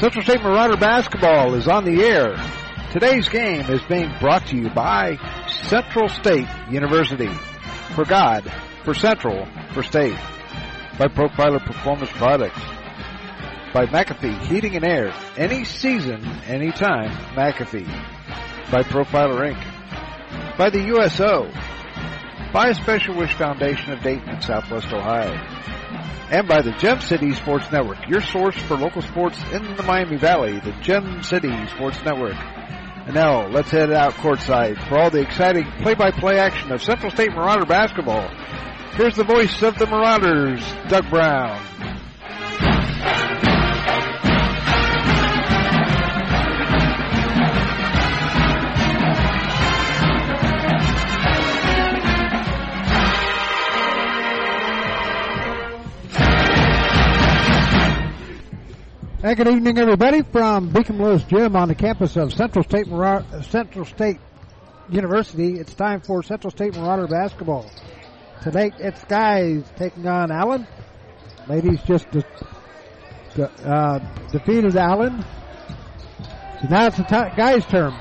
Central State Marauder basketball is on the air. Today's game is being brought to you by Central State University. For God, for Central, for State. By Profiler Performance Products. By McAfee Heating and Air. Any season, anytime, McAfee. By Profiler Inc. By the USO. By Special Wish Foundation of Dayton and Southwest Ohio. And by the Gem City Sports Network, your source for local sports in the Miami Valley, the Gem City Sports Network. And now, let's head out courtside for all the exciting play-by-play action of Central State Marauder basketball. Here's the voice of the Marauders, Doug Brown. Hey, good evening, everybody, from Beacom Lewis Gym on the campus of Central State University. It's time for Central State Marauder basketball. Tonight, it's guys taking on Allen. Ladies just defeated Allen. So now it's the guys' turn.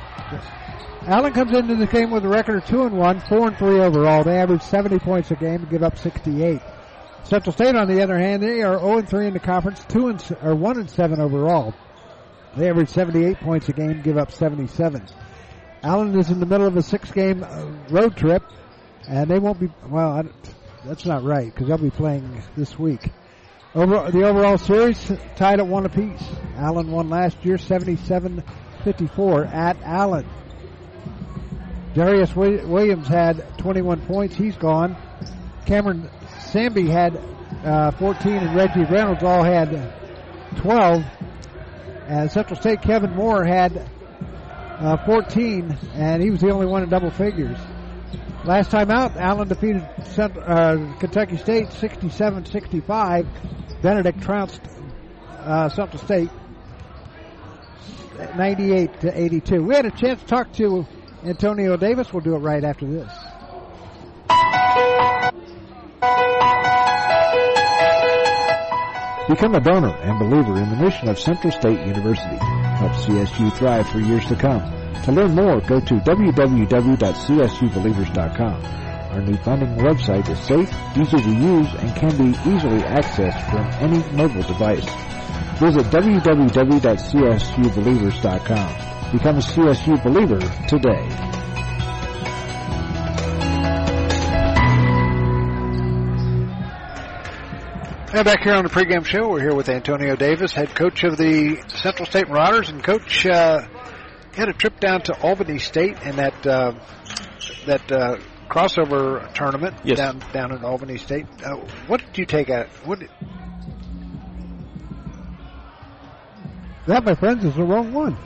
Allen comes into the game with a record of 2-1, 4-3 overall. They average 70 points a game and give up 68. Central State, on the other hand, they are 0-3 in the conference, 1-7 overall. They average 78 points a game, give up 77. Allen is in the middle of a six-game road trip, and they won't be, well, that's not right, because they'll be playing this week. The overall series tied at 1 apiece. Allen won last year, 77-54 at Allen. Darius Williams had 21 points. He's gone. Cameron Samby had 14, and Reggie Reynolds all had 12. And Central State Kevin Moore had 14, and he was the only one in double figures. Last time out, Allen defeated Kentucky State 67-65. Benedict trounced Central State 98-82. We had a chance to talk to Antonio Davis. We'll do it right after this. Become a donor and believer in the mission of Central State University. Help CSU thrive for years to come. To learn more, go to www.csubelievers.com. Our new funding website is safe, easy to use, and can be easily accessed from any mobile device. Visit www.csubelievers.com. Become a CSU believer today. And back here on the pregame show, we're here with Antonio Davis, head coach of the Central State Marauders. And coach had a trip down to Albany State in that crossover tournament. Yes. down in Albany State. What did you take out? That, my friends, is the wrong one.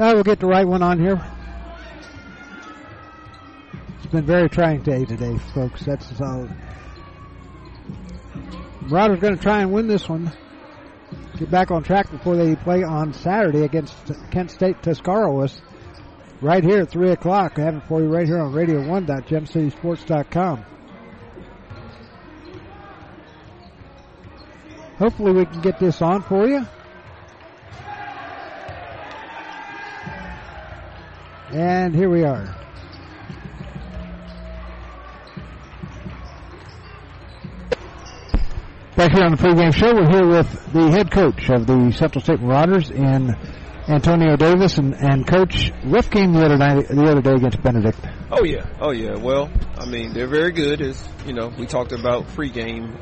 We'll get the right one on here. It's been a very trying day today, folks. That's solid. Marauders going to try and win this one. Get back on track before they play on Saturday against Kent State Tuscarawas. Right here at 3 o'clock. I have it for you right here on radio1.gemcitysports.com. Hopefully we can get this on for you. And here we are. Back here on the pregame show, we're here with the head coach of the Central State Marauders, and Antonio Davis. And coach, rough game the other day against Benedict. Oh yeah. Well, I mean, they're very good. As you know, we talked about pregame.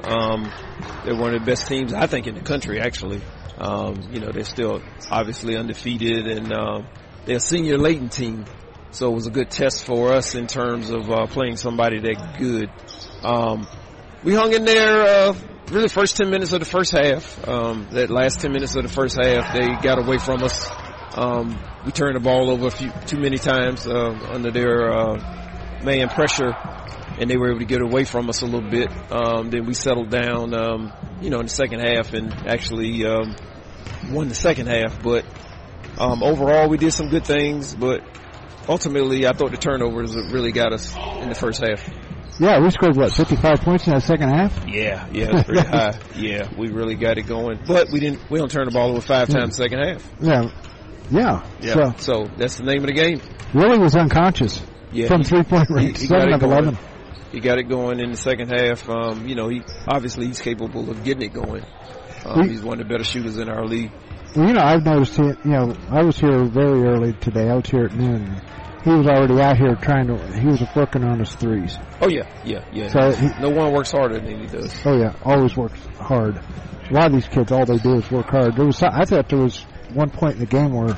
They're one of the best teams, I think, in the country. Actually, they're still obviously undefeated, and they're a senior Layton team, so it was a good test for us in terms of playing somebody that good. We hung in there really first 10 minutes of the first half. That last 10 minutes of the first half, they got away from us. We turned the ball over too many times under their man pressure, and they were able to get away from us a little bit. Then we settled down, in the second half, and actually won the second half. But Overall, we did some good things, but ultimately, I thought the turnovers really got us in the first half. Yeah, we scored, 55 points in that second half? Yeah, it was pretty high. Yeah, we really got it going. But we don't turn the ball over five times second half. Yeah. So that's the name of the game. Willie was unconscious from three-point range, 7 of 11. He got it going in the second half. He's capable of getting it going. He's one of the better shooters in our league. Well, I've noticed him, I was here very early today. I was here at noon. He was already out here he was working on his threes. Oh, yeah. So no one works harder than he does. Oh, yeah, always works hard. A lot of these kids, all they do is work hard. I thought there was one point in the game where,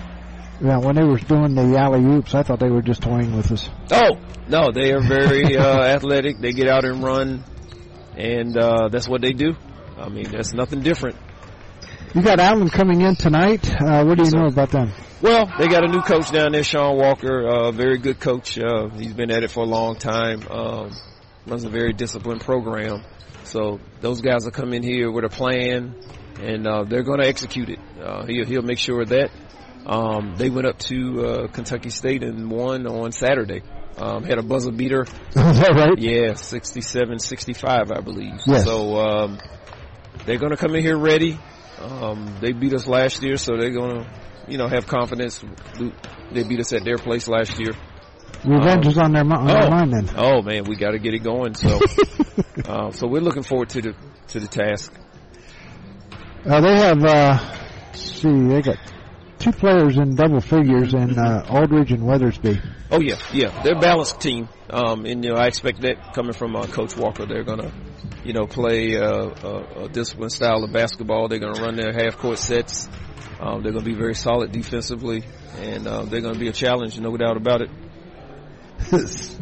when they were doing the alley-oops, I thought they were just toying with us. Oh, no, they are very athletic. They get out and run, and that's what they do. I mean, that's nothing different. You got Allen coming in tonight. What do you know about them? Well, they got a new coach down there, Sean Walker, a very good coach. He's been at it for a long time. Runs a very disciplined program. So those guys will come in here with a plan, and they're going to execute it. He'll make sure of that. They went up to Kentucky State and won on Saturday. Had a buzzer beater. Is that right? Yeah, 67-65, I believe. Yes. So they're going to come in here ready. They beat us last year, so they're going to, have confidence. They beat us at their place last year. Revenge is on their mind then. Oh, man, we got to get it going. So so we're looking forward to the task. They have, they got two players in double figures in Aldridge and Weathersby. Oh, yeah. They're a balanced team. I expect that coming from Coach Walker. They're going to, play a disciplined style of basketball. They're going to run their half-court sets. They're going to be very solid defensively, and they're going to be a challenge, no doubt about it. Coach,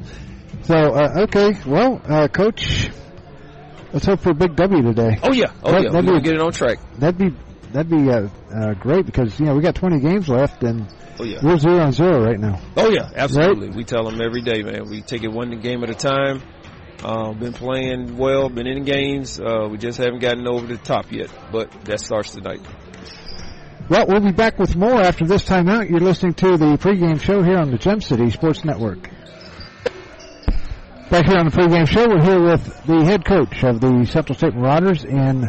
let's hope for a big W today. Oh yeah, we're going to get it on track. That'd be great because we got 20 games left, and we're 0-0 right now. Oh yeah, absolutely. Right? We tell them every day, man. We take it one game at a time. Been playing well, been in games. We just haven't gotten over the top yet, but that starts tonight. Well, we'll be back with more after this timeout. You're listening to the pregame show here on the Gem City Sports Network. Back here on the pregame show, we're here with the head coach of the Central State Marauders. And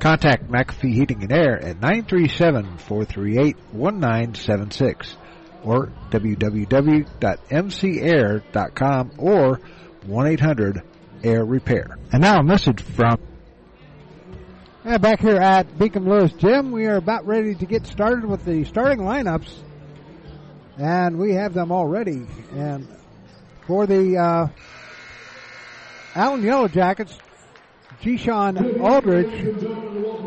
Contact McAfee Heating and Air at 937-438-1976 or www.mcair.com or 1-800-AIR-REPAIR. And now a message from... Yeah, back here at Beacom Lewis Gym, we are about ready to get started with the starting lineups, and we have them already. And for the Allen Yellow Jackets, G'Shawn Aldridge,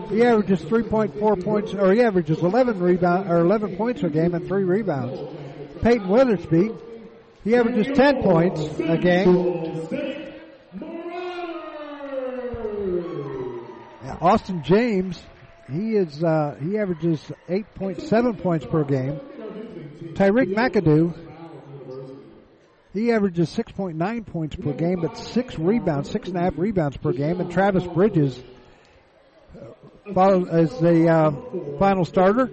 he averages 3.4 points, or he averages 11 points a game and 3 rebounds. Peyton Weathersby, he averages 10 points a game. Austin James, he averages 8.7 points per game. Tyreek McAdoo, he averages 6.9 points per game, but 6.5 rebounds per game. And Travis Bridges is the final starter.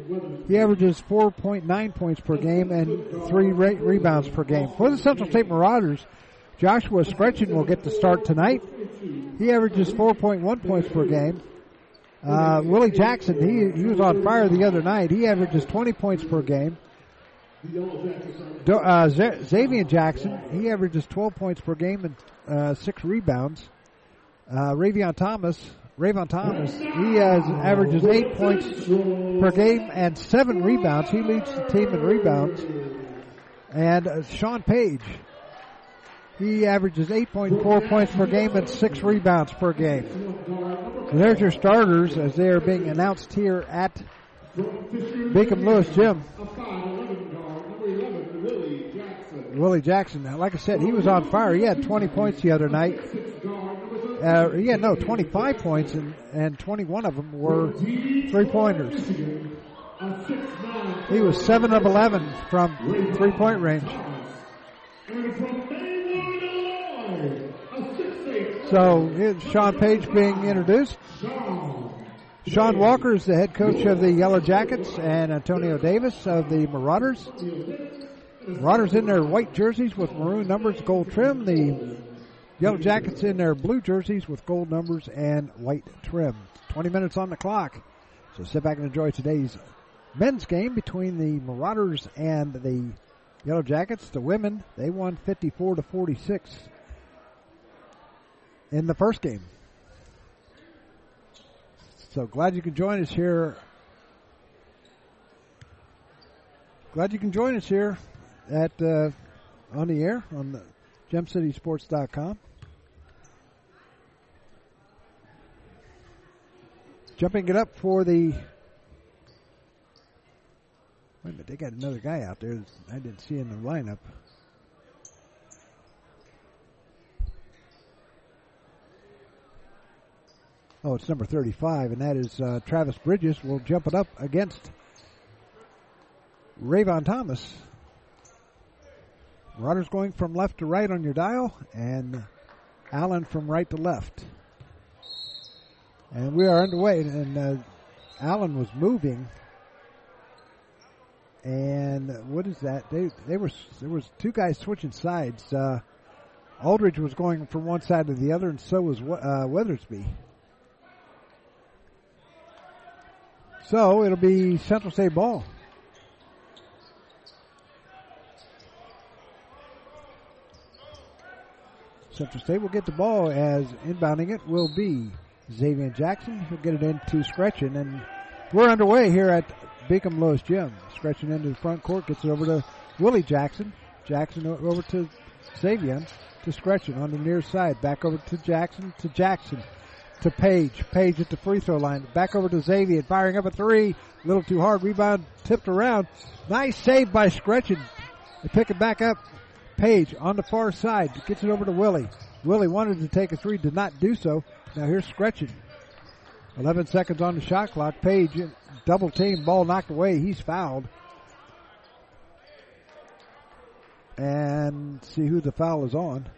He averages 4.9 points per game and 3 rebounds per game. For the Central State Marauders, Joshua Scretchens will get the start tonight. He averages 4.1 points per game. Willie Jackson, he was on fire the other night. He averages 20 points per game. Xavier Jackson, he averages 12 points per game and 6 rebounds. Ravion Thomas, he averages 8 points per game and 7 rebounds. He leads the team in rebounds. And Sean Page, he averages 8.4 points per game and 6 rebounds per game. So there's your starters as they are being announced here at Beacom Lewis Gym. Willie Jackson. Like I said, he was on fire. He had 20 points the other night. He had, no, 25 points, and 21 of them were three-pointers. He was 7 of 11 from three-point range. So, Sean Page being introduced. Sean Walker is the head coach of the Yellow Jackets, and Antonio Davis of the Marauders. Marauders in their white jerseys with maroon numbers, gold trim. The Yellow Jackets in their blue jerseys with gold numbers and white trim. 20 minutes on the clock. So sit back and enjoy today's men's game between the Marauders and the Yellow Jackets. The women, they won 54-46 in the first game. So glad you can join us here. Glad you can join us here at on the air on the GemCitySports.com. Jumping it up for the. Wait a minute, they got another guy out there that I didn't see in the lineup. Oh, it's number 35, and that is Travis Bridges. Will jump it up against Ravion Thomas. Marauders going from left to right on your dial, and Allen from right to left. And we are underway, and Allen was moving. And what is that? There was two guys switching sides. Aldridge was going from one side to the other, and so was Weathersby. So it'll be Central State ball. Central State will get the ball, as inbounding it will be Xavier Jackson. He'll get it into Scretchen, and we're underway here at Beacom Lewis Gym. Scretchen into the front court, gets it over to Willie Jackson. Jackson over to Xavier, to Scretchen on the near side. Back over to Jackson, to Page. Page at the free throw line. Back over to Xavier. Firing up a three. A little too hard. Rebound tipped around. Nice save by Scretchen. They pick it back up. Page on the far side. Gets it over to Willie. Willie wanted to take a three. Did not do so. Now here's Scretchen. 11 seconds on the shot clock. Page double team. Ball knocked away. He's fouled. And see who the foul is on.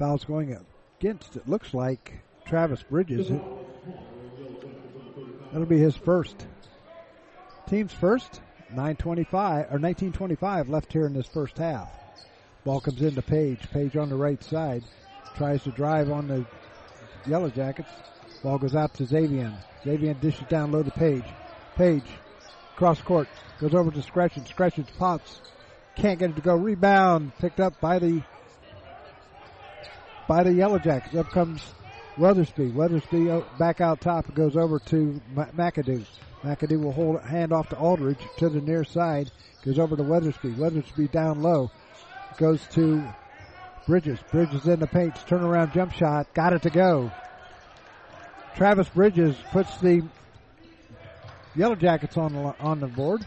Foul's going against, it looks like, Travis Bridges. That'll be his first. Team's first. 19:25 left here in this first half. Ball comes into Page. Page on the right side. Tries to drive on the Yellow Jackets. Ball goes out to Xavier. Xavier dishes down low to Page. Page cross court. Goes over to Scretchen. Scretchen pops. Can't get it to go. Rebound picked up by the Yellow Jackets. Up comes Weathersby. Weathersby back out top. Goes over to McAdoo. McAdoo will hold hand off to Aldridge to the near side. Goes over to Weathersby. Weathersby down low. Goes to Bridges. Bridges in the paint. Turnaround jump shot. Got it to go. Travis Bridges puts the Yellow Jackets on the board.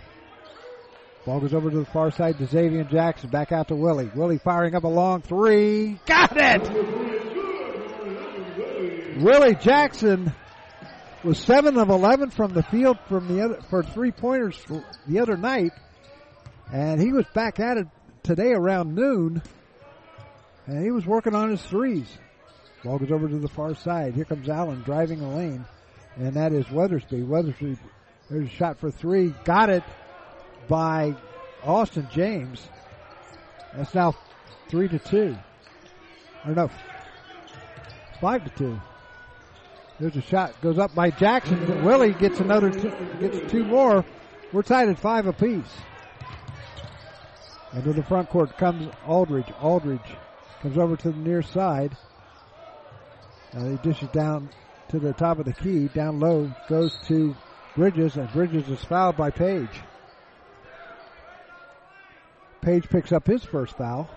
Ball goes over to the far side to Xavier Jackson. Back out to Willie. Willie firing up a long three. Got it! Willie Jackson was 7 of 11 from the field for three-pointers the other night. And he was back at it today around noon. And he was working on his threes. Ball goes over to the far side. Here comes Allen driving the lane. And that is Weathersby. Weathersby, there's a shot for three. Got it by Austin James. That's now 3-2. Or no, 5-2. There's a shot. Goes up by Jackson. Willie gets another gets two more. We're tied at 5 apiece. And to the front court comes Aldridge. Aldridge comes over to the near side. He dishes down to the top of the key. Down low goes to Bridges, and Bridges is fouled by Page. Page picks up his first foul.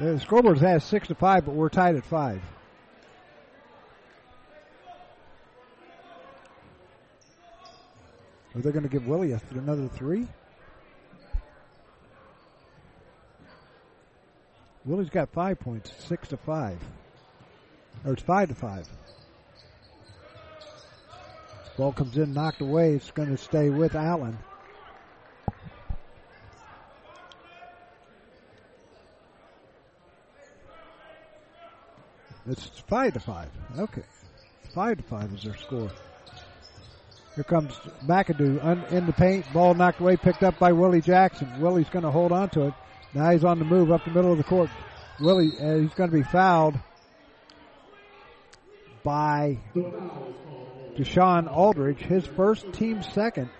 The scoreboard has 6-5, but we're tied at 5. Are they going to give Willie another three? Willie's got 5 points, 6-5. Or it's 5-5. Ball comes in, knocked away. It's going to stay with Allen. It's 5-5. Okay. 5-5 is their score. Here comes McAdoo in the paint. Ball knocked away, picked up by Willie Jackson. Willie's going to hold on to it. Now he's on the move up the middle of the court. Willie, he's going to be fouled by G'Shawn Aldridge, his first, team second.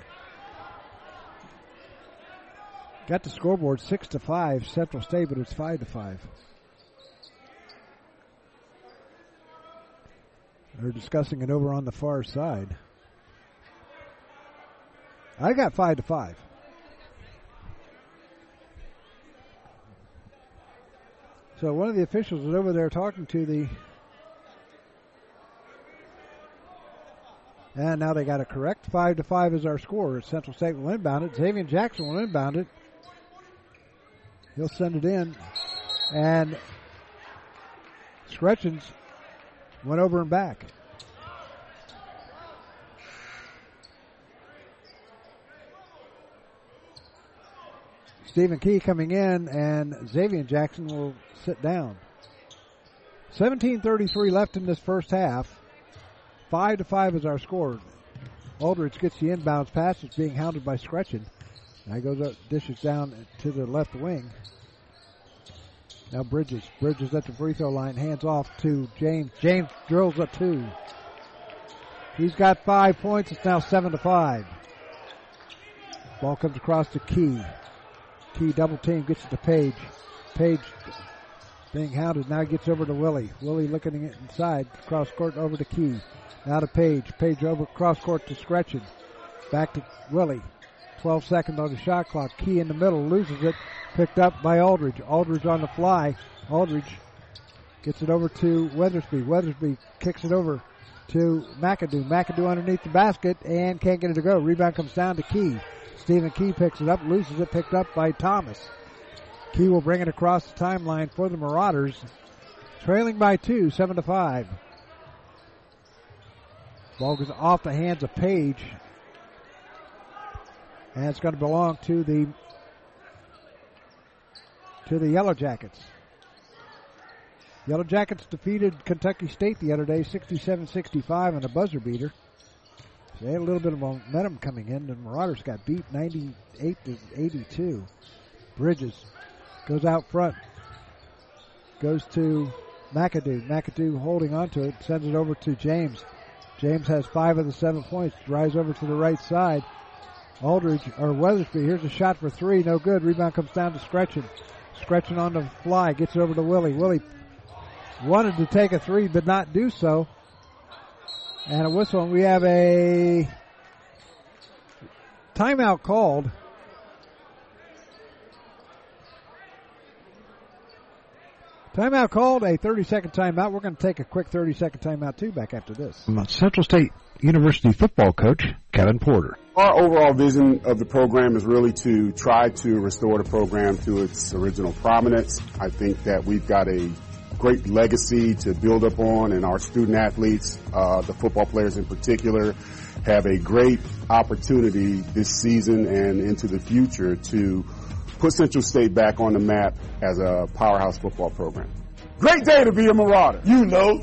Got the scoreboard 6-5, Central State, but it's 5-5. They're discussing it over on the far side. I got 5-5. So one of the officials is over there talking to the... And now they got it correct. 5-5 is our score. Central State will inbound it. Xavier Jackson will inbound it. He'll send it in. And Scretchens went over and back. Stephen Key coming in, and Xavier Jackson will sit down. 17:33 left in this first half. 5-5 is our score. Aldridge gets the inbounds pass. It's being hounded by Scretchen. Now goes up, dishes down to the left wing. Now Bridges. Bridges at the free throw line. Hands off to James. James drills a two. He's got 5 points. It's now 7-5. Ball comes across to Key. Key double team, gets it to Page. Page being hounded, now gets over to Willie. Willie looking it inside, cross court over to Key. Now to Page. Page over cross court to Scretchen. Back to Willie. 12 seconds on the shot clock. Key in the middle, loses it. Picked up by Aldridge. Aldridge on the fly. Aldridge gets it over to Weathersby. Weathersby kicks it over to McAdoo. McAdoo underneath the basket and can't get it to go. Rebound comes down to Key. Stephen Key picks it up, loses it, picked up by Thomas. Key will bring it across the timeline for the Marauders. Trailing by two, 7-5. Ball goes off the hands of Page. And it's going to belong to the Yellow Jackets. Yellow Jackets defeated Kentucky State the other day, 67-65 on a buzzer beater. They had a little bit of momentum coming in, and Marauders got beat 98-82. Bridges goes out front, goes to McAdoo. McAdoo holding onto it, sends it over to James. James has 5 of the 7 points, drives over to the right side. Aldridge, or Weathersby, here's a shot for three, no good. Rebound comes down to Scretchen. Scretchen on the fly, gets it over to Willie. Willie wanted to take a three, but not do so. And a whistle, and we have a timeout called. Timeout called, a 30-second timeout. We're going to take a quick 30-second timeout, too, back after this. Central State University football coach, Kevin Porter. Our overall vision of the program is really to try to restore the program to its original prominence. I think that we've got a great legacy to build up on, and our student athletes, the football players in particular, have a great opportunity this season and into the future to put Central State back on the map as a powerhouse football program. Great day to be a Marauder, you know.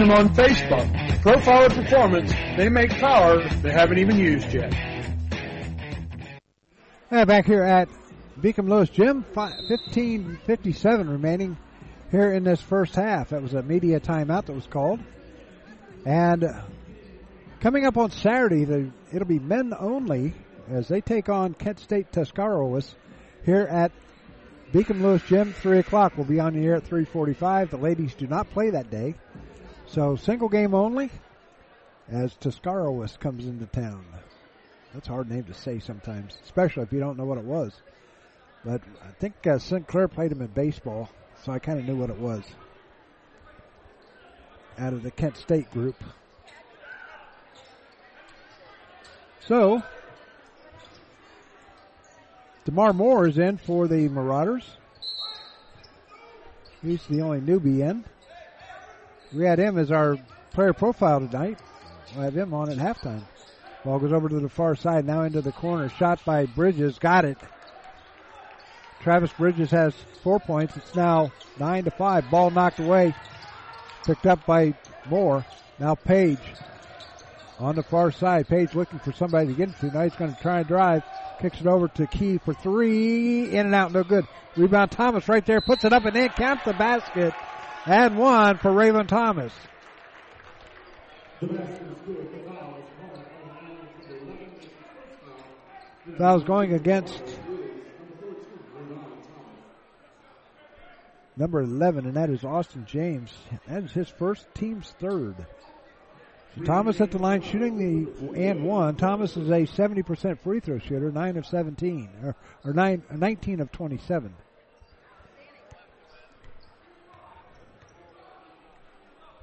them on Facebook. Profiler Performance, they make power they haven't even used yet. Right, back here at Beacom Lewis Gym, 15:57 remaining here in this first half. That was a media timeout that was called. And coming up on Saturday, it'll be men only as they take on Kent State Tuscarawas here at Beacom Lewis Gym, 3 o'clock. We'll be on the air at 3:45. The ladies do not play that day. So single game only as Tuscarawas comes into town. That's a hard name to say sometimes, especially if you don't know what it was. But I think Sinclair played him in baseball, so I kind of knew what it was. Out of the Kent State group. So, DeMar Moore is in for the Marauders. He's the only newbie in. We had him as our player profile tonight. We'll have him on at halftime. Ball goes over to the far side, now into the corner. Shot by Bridges, got it. Travis Bridges has 4 points. It's now 9-5. Ball knocked away. Picked up by Moore. Now Page on the far side. Page looking for somebody to get into. Now he's going to try and drive. Kicks it over to Key for three. In and out, no good. Rebound Thomas right there. Puts it up and in. Counts the basket. And one for Ravion Thomas. Foul's going against number 11, and that is Austin James. That is his first, team's third. So Thomas at the line shooting the and one. Thomas is a 70% free throw shooter, 9 of 17, or 19 of 27.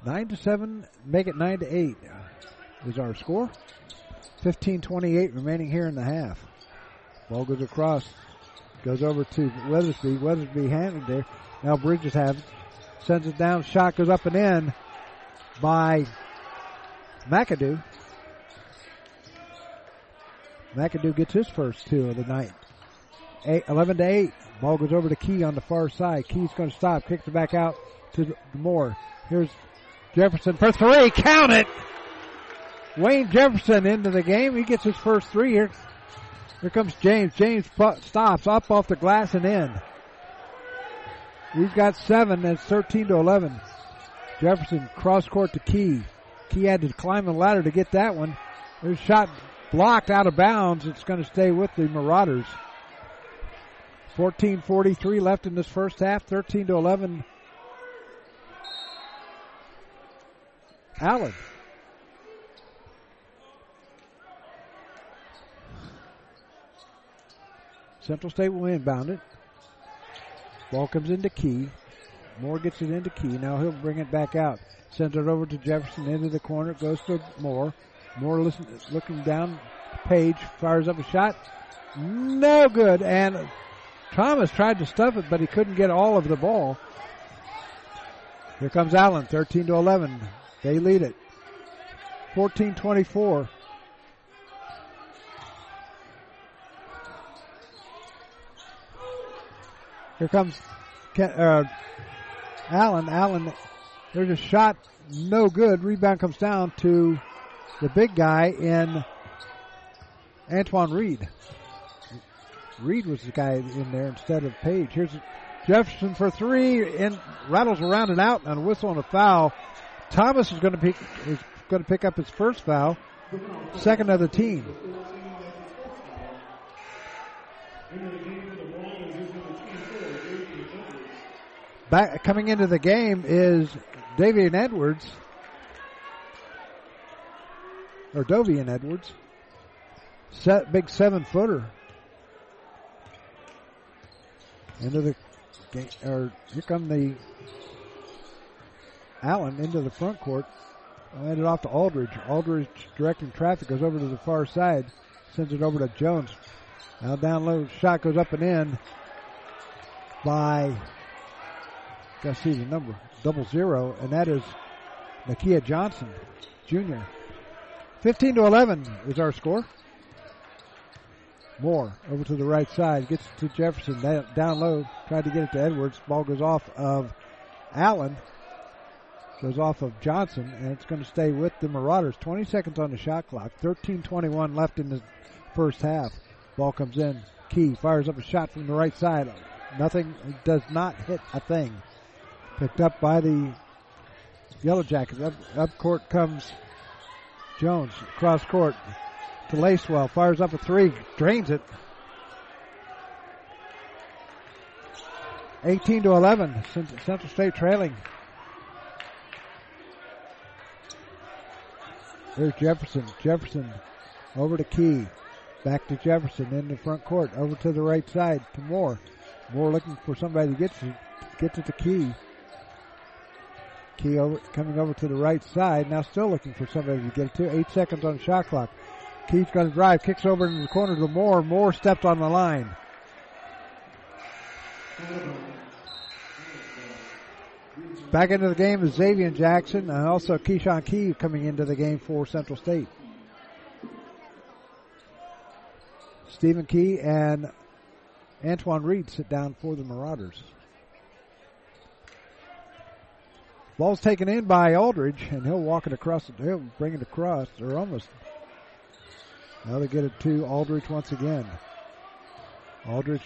Nine to seven, make it 9-8 is our score. 15:28 remaining here in the half. Ball goes across, goes over to Weathersby. Weathersby handled there. Now Bridges has it, sends it down, shot goes up and in by McAdoo. McAdoo gets his first two of the night. 11-8. Ball goes over to Key on the far side. Key's going to stop, kicks it back out to Moore. Here's Jefferson for three. Count it! Wayne Jefferson into the game. He gets his first three here. Here comes James. James stops up off the glass and in. We've got seven. That's 13-11. Jefferson cross-court to Key. Key had to climb the ladder to get that one. There's a shot blocked out of bounds. It's going to stay with the Marauders. 14:43 left in this first half. 13-11. Allen. Central State will inbound it. Ball comes into Key. Moore gets it into Key. Now he'll bring it back out. Sends it over to Jefferson into the corner. Goes to Moore. Moore looking down. Page fires up a shot. No good. And Thomas tried to stuff it, but he couldn't get all of the ball. Here comes Allen, 13-11. They lead it. 14-24. Here comes Allen. Allen, there's a shot, no good. Rebound comes down to the big guy in Antoine Reed. Reed was the guy in there instead of Page. Here's Jefferson for three, and rattles around and out, and a whistle and a foul. Thomas is going to pick up his first foul, second of the team. Back, coming into the game is Davian Edwards. Or Dovian Edwards. Big 7-footer. Into the game, or here come the Allen into the front court. Landed off to Aldridge. Aldridge directing traffic, goes over to the far side. Sends it over to Jones. Now down low, shot goes up and in by... Got to see the number, 00, and that is Nakia Johnson Jr. 15-11 is our score. Moore over to the right side, gets to Jefferson, down low, tried to get it to Edwards. Ball goes off of Allen, goes off of Johnson, and it's going to stay with the Marauders. 20 seconds on the shot clock, 13:21 left in the first half. Ball comes in, Key fires up a shot from the right side. Nothing, does not hit a thing. Picked up by the Yellow Jackets. Up court comes Jones. Cross court to Lacewell. Fires up a three. Drains it. 18-11. Central State trailing. There's Jefferson. Jefferson over to Key. Back to Jefferson in the front court. Over to the right side to Moore. Moore looking for somebody to get to the Key. Key coming over to the right side. Now still looking for somebody to get it to. 8 seconds on the shot clock. Key's going to drive. Kicks over into the corner to Moore. Moore stepped on the line. Back into the game is Xavier Jackson and also Keyshawn Key coming into the game for Central State. Stephen Key and Antoine Reed sit down for the Marauders. Ball's taken in by Aldridge, and he'll walk it across. He'll bring it across, or almost. Now they get it to Aldridge once again. Aldridge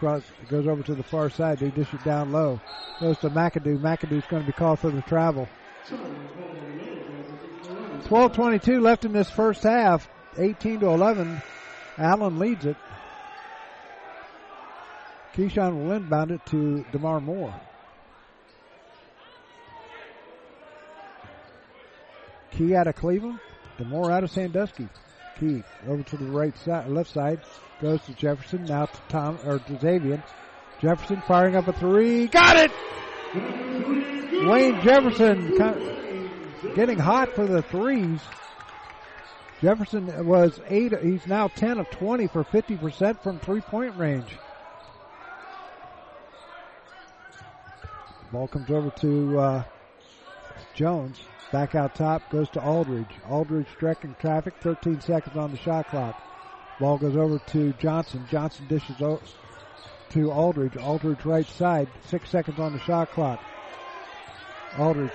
goes over to the far side. They dish it down low. Goes to McAdoo. McAdoo's going to be called for the travel. 12:22 left in this first half. 18-11. Allen leads it. Keyshawn will inbound it to DeMar Moore. Key out of Cleveland. DeMore out of Sandusky. Key over to the right side, left side. Goes to Jefferson. Now to Tom or to Xavier. Jefferson firing up a three. Got it! Wayne Jefferson getting hot for the threes. Jefferson was 8. He's now 10 of 20 for 50% from three-point range. Ball comes over to Jones. Back out top, goes to Aldridge. Aldridge directing traffic, 13 seconds on the shot clock. Ball goes over to Johnson. Johnson dishes to Aldridge. Aldridge right side, 6 seconds on the shot clock. Aldridge.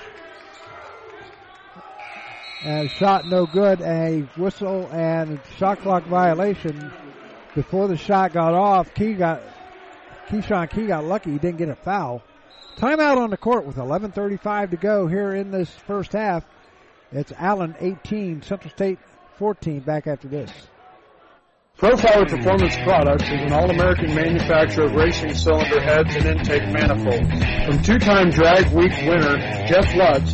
And shot no good, a whistle and shot clock violation. Before the shot got off, Keyshawn Key got lucky. He didn't get a foul. Timeout on the court with 11:35 to go here in this first half. It's Allen 18, Central State 14 back after this. Profiler Performance Products is an all-American manufacturer of racing cylinder heads and intake manifolds. From two-time drag week winner Jeff Lutz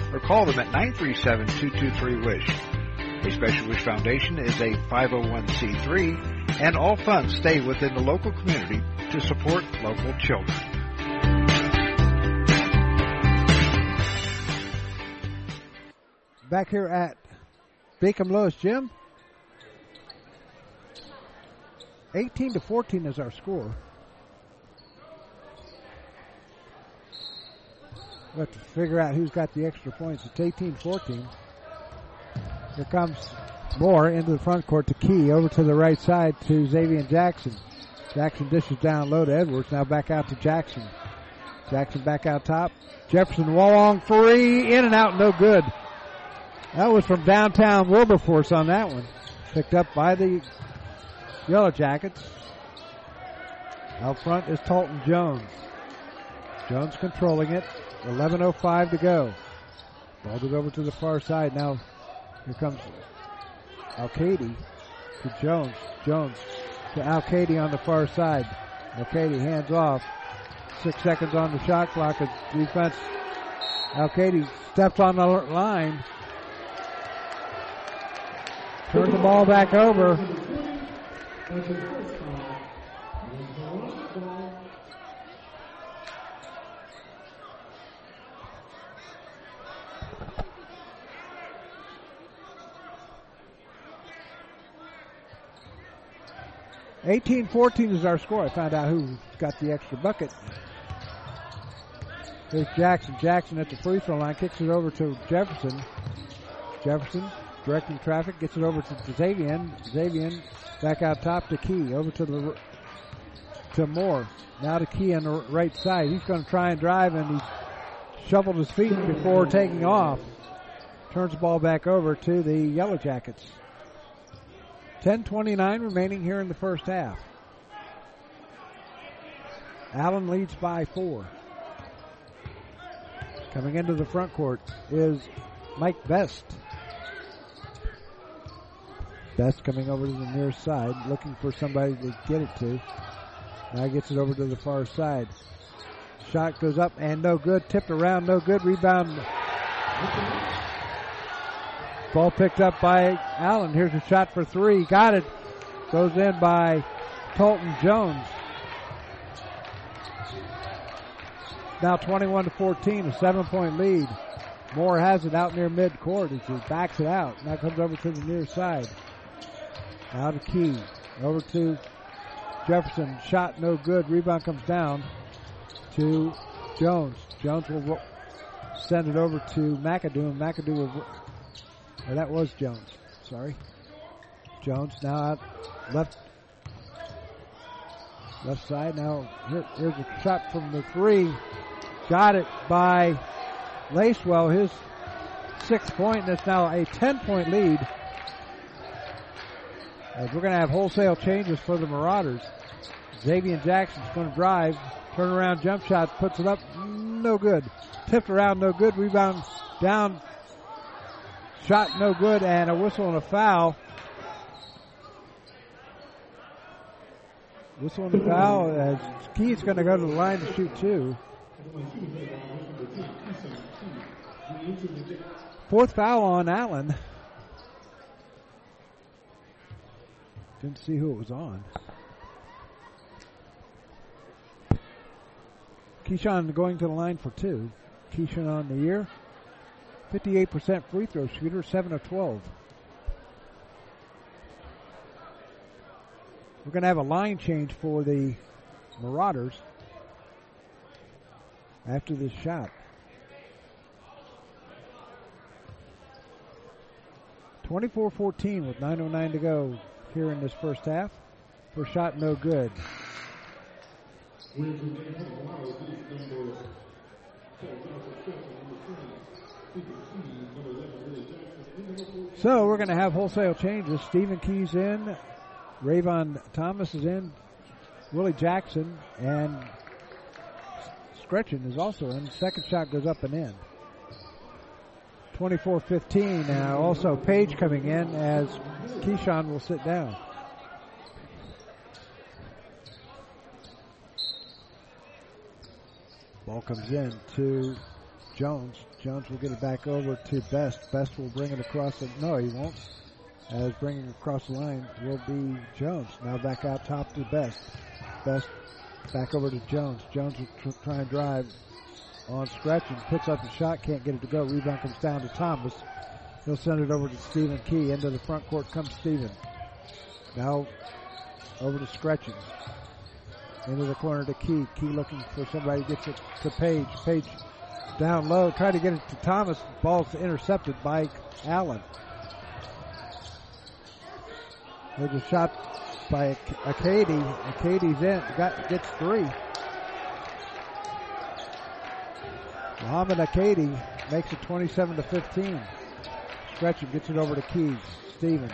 or call them at 937-223-WISH. A Special Wish Foundation is a 501c3 and all funds stay within the local community to support local children. Back here at Beacom Lewis Gym. 18-14 is our score. We'll have to figure out who's got the extra points. It's 18-14. Here comes Moore into the front court to Key. Over to the right side to Xavier Jackson. Jackson dishes down low to Edwards. Now back out to Jackson. Jackson back out top. Jefferson long three. In and out, no good. That was from downtown Wilberforce on that one. Picked up by the Yellow Jackets. Out front is Talton Jones. Jones controlling it. 11:05 to go. Ball goes over to the far side. Now here comes Alkady to Jones. Jones to Alkady on the far side. Alkady hands off. 6 seconds on the shot clock. As defense, Alkady steps on the line. Turn the ball back over. Eighteen 14 is our score. I found out who got the extra bucket. Here's Jackson. Jackson at the free throw line kicks it over to Jefferson. Jefferson directing traffic, gets it over to Xavier. Xavier back out top to Key, over to Moore. Now to Key on the right side. He's going to try and drive, and he shoveled his feet before taking off. Turns the ball back over to the Yellow Jackets. 10:29 remaining here in the first half. Allen leads by 4. Coming into the front court is Mike Best. Best coming over to the near side, looking for somebody to get it to. Now gets it over to the far side. Shot goes up and no good. Tipped around, no good. Rebound. Ball picked up by Allen. Here's a shot for three. Got it. Goes in by Colton Jones. Now 21-14, a 7-point lead. Moore has it out near midcourt as he backs it out. Now comes over to the near side. Out of Key. Over to Jefferson. Shot no good. Rebound comes down to Jones. Jones will send it over to McAdoo. McAdoo will... Oh, that was Jones. Sorry. Jones now out left side. Now here's a shot from the three. Got it by Lacewell. His 6th point, and it's now a 10-point lead. As we're going to have wholesale changes for the Marauders. Xavier Jackson's going to drive. Turn around jump shot. Puts it up. No good. Tipped around. No good. Rebound down. Shot no good, and a whistle and a foul. Whistle and a foul as Key's going to go to the line to shoot two. 4th foul on Allen. Didn't see who it was on. Keyshawn going to the line for two. Keyshawn on the year. 58% free throw shooter, 7 of 12. We're going to have a line change for the Marauders after this shot. 24-14 with 9:09 to go here in this first half. First shot, no good. So we're going to have wholesale changes. Stephen Key's in. Ravion Thomas is in. Willie Jackson and Scretchen is also in. Second shot goes up and in. 24-15 now. Also Page coming in as Keyshawn will sit down. Ball comes in to Jones. Jones will get it back over to Best. Best will bring it across the... No, he won't. As bringing it across the line will be Jones. Now back out top to Best. Best back over to Jones. Jones will try and drive on Scratching. Puts up the shot. Can't get it to go. Rebound comes down to Thomas. He'll send it over to Stephen Key. Into the front court comes Stephen. Now over to Scratching. Into the corner to Key. Key looking for somebody. Gets it to Page. Page down low, try to get it to Thomas. Ball's intercepted by Allen. There's a shot by Alkady. Alkady's in, gets three. Mohamed Alkady makes it 27-15. Scretchen gets it over to Key. Stephen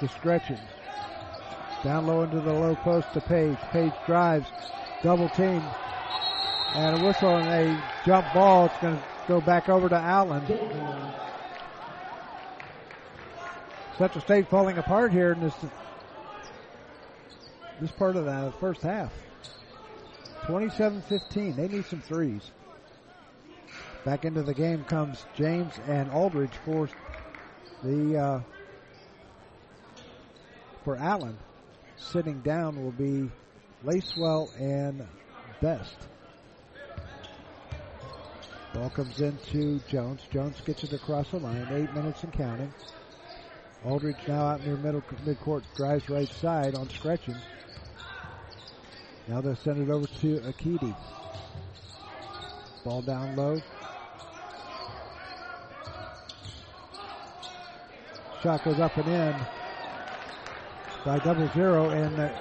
to Scretchen. Down low into the low post to Page. Page drives, double team. And a whistle and a jump ball. It's going to go back over to Allen. Central State falling apart here in this part of the first half. 27-15. They need some threes. Back into the game comes James and Aldridge for the for Allen. Sitting down will be Lacewell and Best. Ball comes into Jones. Jones gets it across the line. 8 minutes and counting. Aldridge now out near midcourt. Drives right side on Scretchens. Now they'll send it over to Akidi. Ball down low. Shot goes up and in by 00 and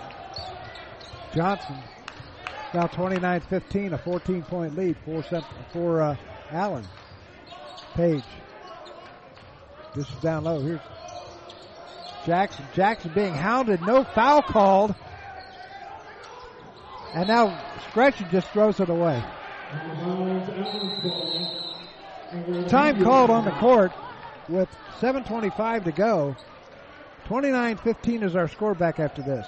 Johnson. Now 29-15, a 14-point lead for Allen. Page. This is down low. Here's Jackson. Jackson being hounded. No foul called. And now Scretchens just throws it away. Time called on the court with 7:25 to go. 29-15 is our score back after this.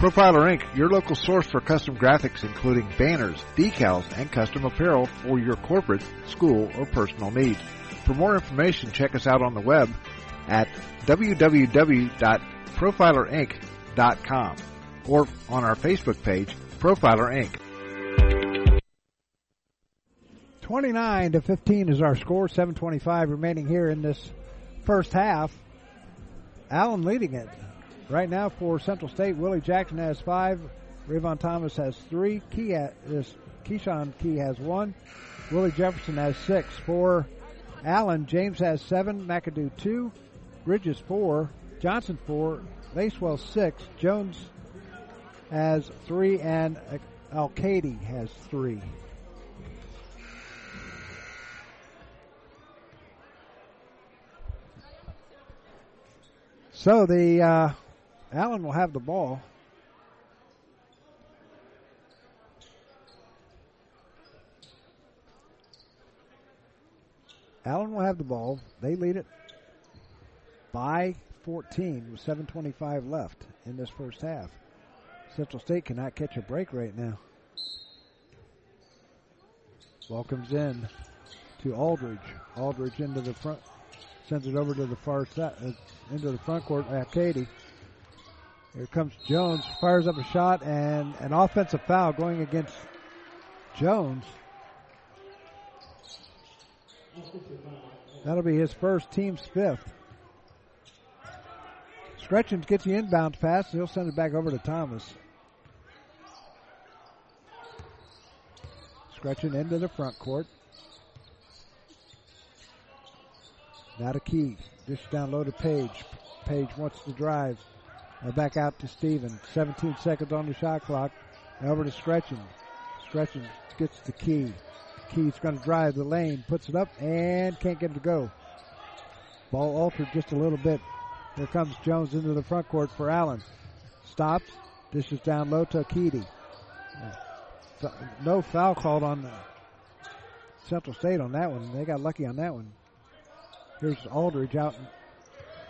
Profiler Inc., your local source for custom graphics including banners, decals, and custom apparel for your corporate, school, or personal needs. For more information, check us out on the web at www.profilerinc.com or on our Facebook page, Profiler Inc. 29-15 is our score, 7:25 remaining here in this first half. Allen leading it. Right now for Central State, Willie Jackson has 5, Ravion Thomas has 3, Keyshawn Key has 1, Willie Jefferson has 6. For Allen, James has 7, McAdoo 2, Bridges 4, Johnson 4, Lacewell 6, Jones has 3, and Alkady has 3. So the Allen will have the ball. Allen will have the ball. They lead it by 14 with 7:25 left in this first half. Central State cannot catch a break right now. Ball comes in to Aldridge. Aldridge into the front, sends it over to the far side, into the front court. Alkady. Here comes Jones, fires up a shot, and an offensive foul going against Jones. That'll be his first, team's fifth. Scretchens gets the inbound pass, and he'll send it back over to Thomas. Scretchens into the front court. Now to Key. Dish down low to Page. Page wants to drive. Back out to Steven. 17 seconds on the shot clock. Now over to Scretchens. Scretchens gets the Key. Key's going to drive the lane. Puts it up and can't get it to go. Ball altered just a little bit. Here comes Jones into the front court for Allen. Stops. Dishes down low to Akidi. No foul called on Central State on that one. They got lucky on that one. Here's Aldridge out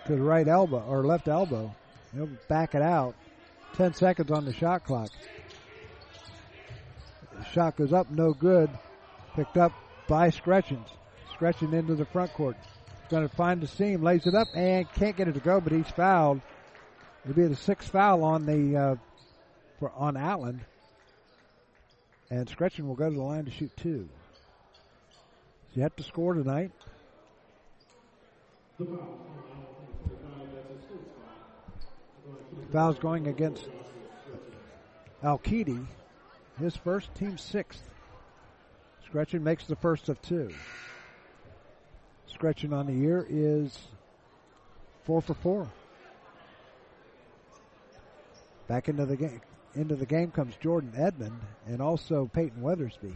to the right elbow or left elbow. He'll back it out. 10 seconds on the shot clock. The shot goes up, no good. Picked up by Scretchens. Scretchens into the front court. He's going to find the seam, lays it up, and can't get it to go, but he's fouled. It'll be the sixth foul on the on Allen. And Scretchens will go to the line to shoot 2. So you have to score tonight. Foul's going against Alkady, his first, team sixth. Scretchens makes the first of 2. Scretchens on the year is 4 for 4. Back into the game. Into the game comes Jordan Edmund and also Peyton Weathersby.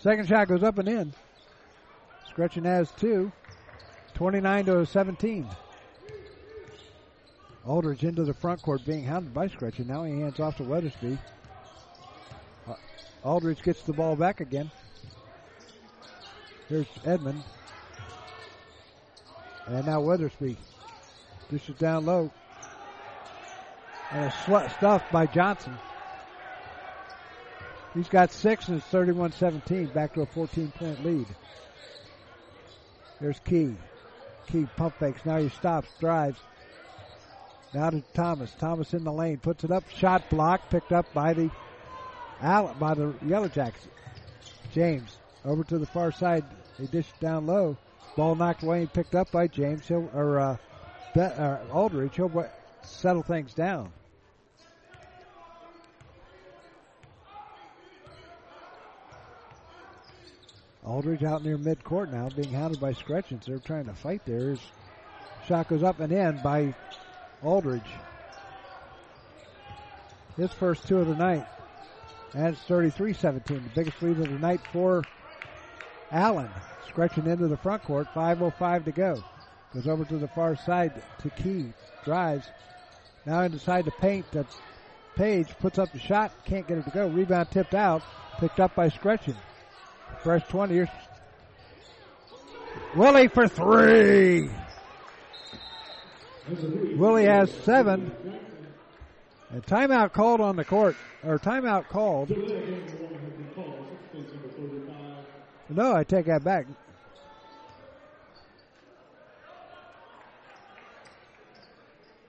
Second shot goes up and in. Scretchens has two. 29-17. Aldridge into the front court being hounded by Scretchens. Now he hands off to Weathersby. Aldridge gets the ball back again. Here's Edmund. And now Weathersby. This is down low. And a stuff by Johnson. He's got six and it's 31-17. Back to a 14-point lead. There's Key. Key pump fakes. Now he stops, drives. Now to Thomas. Thomas in the lane. Puts it up. Shot blocked. Picked up by the Yellow Jackets. James over to the far side. They dish down low. Ball knocked away and picked up by James. Aldridge. He'll settle things down. Aldridge out near midcourt now, being hounded by Scretchens. They're trying to fight there. His shot goes up and in by Aldridge. His first two of the night. And it's 33-17, the biggest lead of the night for Allen. Scretchens into the front court, 5:05 to go. Goes over to the far side to Key. Drives. Now inside the paint. Page puts up the shot, can't get it to go. Rebound tipped out, picked up by Scretchens. First 20 years. Willie for three. Willie has seven. A timeout called on the court. Or timeout called. No, I take that back.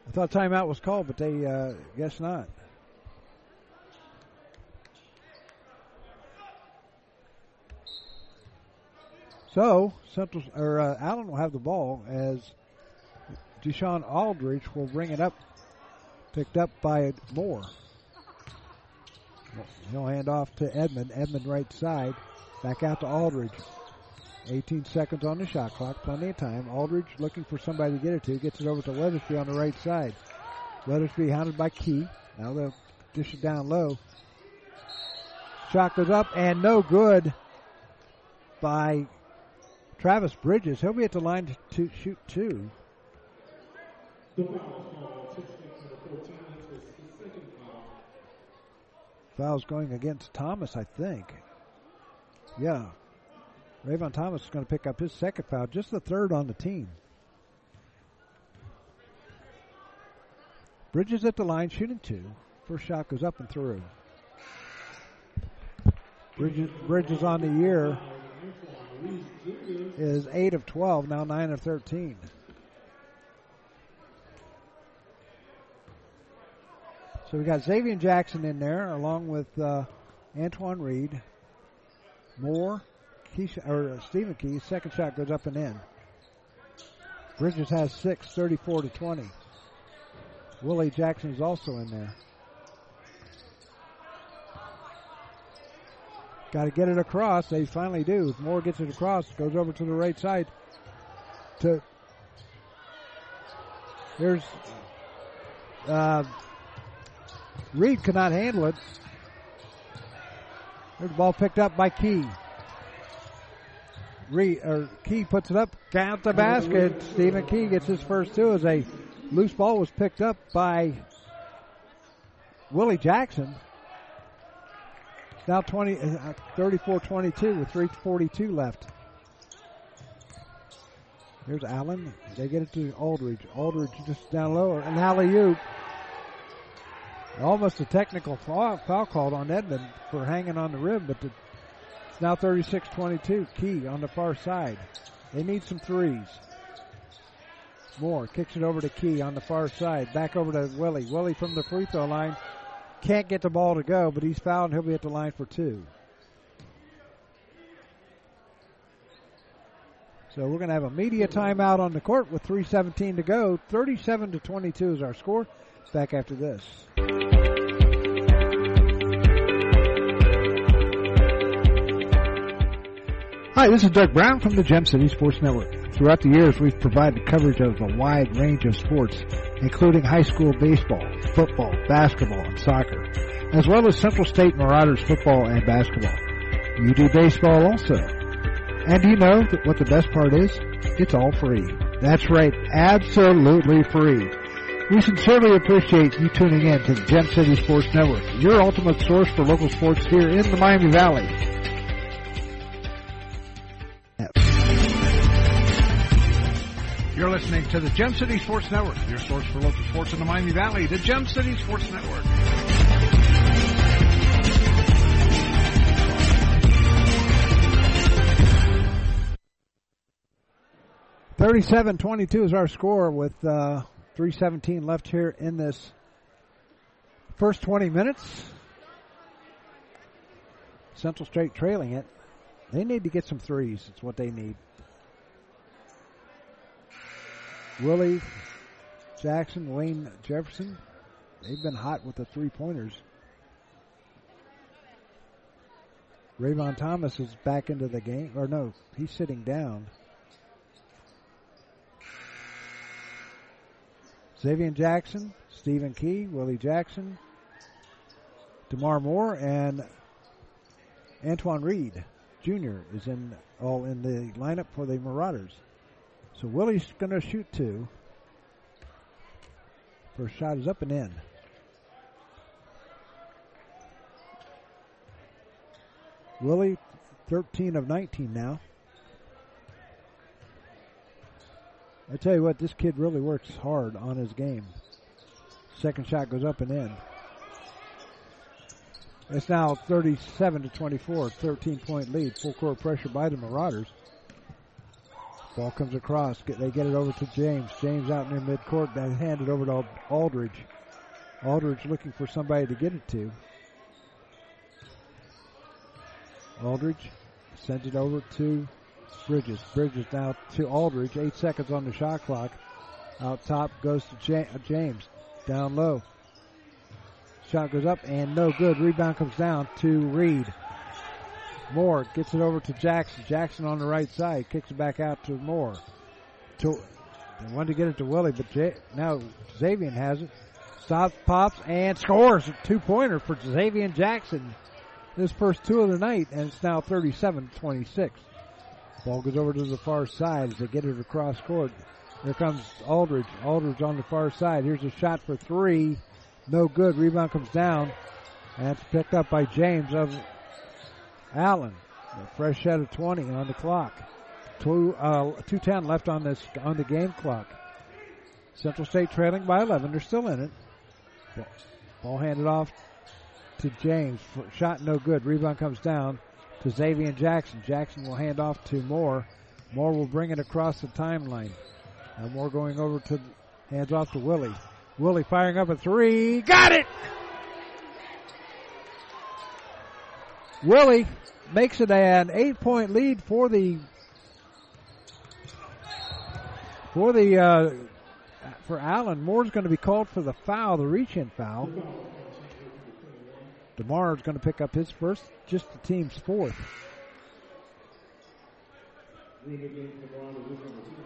I thought timeout was called, but they guess not. So, Allen will have the ball as G'Shawn Aldridge will bring it up. Picked up by Moore. He'll hand off to Edmund. Edmund right side. Back out to Aldridge. 18 seconds on the shot clock. Plenty of time. Aldridge looking for somebody to get it to. Gets it over to Weathersby on the right side. Weathersby hounded by Key. Now they'll dish it down low. Shot goes up and no good by Travis Bridges. He'll be at the line to shoot two. Foul's going against Thomas, I think. Yeah. Ravion Thomas is going to pick up his second foul, just the third on the team. Bridges at the line, shooting two. First shot goes up and through. Bridges on the year is 8 of 12, now 9 of 13. So we got Xavier Jackson in there along with Antoine Reed, Moore, Stephen Key. Second shot goes up and in. Bridges has six, 34-20. Willie Jackson is also in there. Got to get it across. They finally do. Moore gets it across, goes over to the right side. Here's Reed could not handle it. There's the ball picked up by Key. Key puts it up, down the basket. Stephen Key gets his first two as a loose ball was picked up by Willie Jackson. Now 34-22 with 3:42 left. Here's Allen. They get it to Aldridge. Aldridge just down low. And alley-oop. Almost a technical foul called on Edmund for hanging on the rim, but it's now 36-22. Key on the far side. They need some threes. Moore kicks it over to Key on the far side. Back over to Willie. Willie from the free throw line. Can't get the ball to go, but he's fouled and he'll be at the line for two. So we're going to have a media timeout on the court with 3:17 to go. 37-22 is our score. Back after this. Hi, this is Doug Brown from the Gem City Sports Network. Throughout the years, we've provided coverage of a wide range of sports, including high school baseball, football, basketball, and soccer, as well as Central State Marauders football and basketball. You do baseball also. And do you know what the best part is? It's all free. That's right, absolutely free. We sincerely appreciate you tuning in to the Gem City Sports Network, your ultimate source for local sports here in the Miami Valley. You're listening to the Gem City Sports Network, your source for local sports in the Miami Valley, the Gem City Sports Network. Thirty-seven 22 is our score with 3:17 left here in this first 20 minutes. Central State trailing it. They need to get some threes. It's what they need. Willie Jackson, Wayne Jefferson, they've been hot with the three-pointers. Ravion Thomas is back into the game. Or no, he's sitting down. Xavier Jackson, Stephen Key, Willie Jackson, DeMar Moore, and Antoine Reed Jr. is all in the lineup for the Marauders. So Willie's going to shoot two. First shot is up and in. Willie, 13 of 19 now. I tell you what, this kid really works hard on his game. Second shot goes up and in. It's now 37 to 24, 13-point lead. Full court pressure by the Marauders. Ball comes across. They get it over to James. James out near midcourt. They hand it over to Aldridge. Aldridge looking for somebody to get it to. Aldridge sends it over to Bridges. Bridges now to Aldridge. 8 seconds on the shot clock. Out top goes to James. Down low. Shot goes up and no good. Rebound comes down to Reed. Moore gets it over to Jackson. Jackson on the right side. Kicks it back out to Moore. They wanted to get it to Willie, but now Xavier has it. Stops, pops, and scores. A two-pointer for Xavier Jackson. His first two of the night, and it's now 37-26. Ball goes over to the far side as they get it across court. Here comes Aldridge. Aldridge on the far side. Here's a shot for three. No good. Rebound comes down. And it's picked up by James of Allen. A fresh shot of 20 on the clock. 2:10 left on the game clock. Central State trailing by 11. They're still in it. Ball handed off to James. Shot no good. Rebound comes down to Xavier Jackson. Jackson will hand off to Moore. Moore will bring it across the timeline. And Moore going over to hands off to Willie. Willie firing up a three. Got it! Willie makes it an 8-point lead for the for Allen. Moore's going to be called for the foul, the reach-in foul. DeMar's going to pick up his first, just the team's fourth.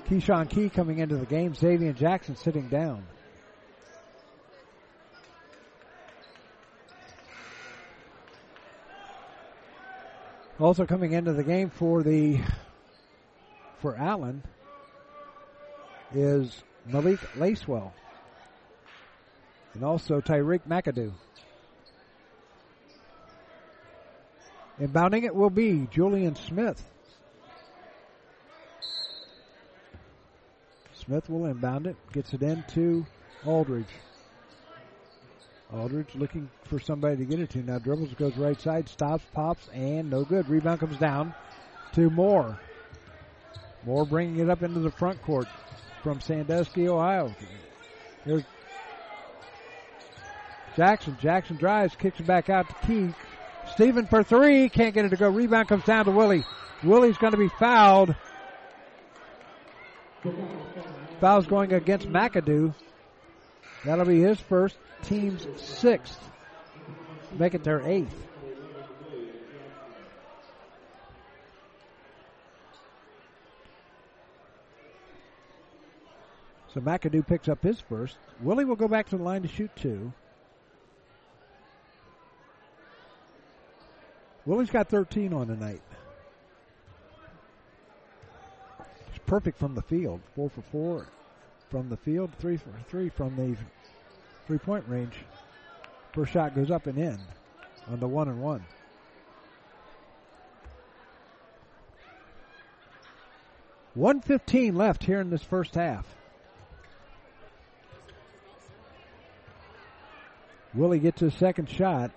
Keyshawn Key coming into the game. Xavier Jackson sitting down. Also coming into the game for Allen is Malik Lacewell and also Tyreek McAdoo. Inbounding it will be Julian Smith. Smith will inbound it, gets it in to Aldridge. Aldridge looking for somebody to get it to. Now dribbles, goes right side, stops, pops, and no good. Rebound comes down to Moore. Moore bringing it up into the front court from Sandusky, Ohio. Here's Jackson. Jackson drives, kicks it back out to Key. Stephen for three, can't get it to go. Rebound comes down to Willie. Willie's going to be fouled. Foul's going against McAdoo. That'll be his first, team's sixth. Make it their eighth. So McAdoo picks up his first. Willie will go back to the line to shoot two. Willie's got 13 on the night. It's perfect from the field. 4 for 4 from the field. 3 for 3 from the three-point range. First shot goes up and in on the 1-and-1. $1:15 left here in this first half. Willie gets his second shot.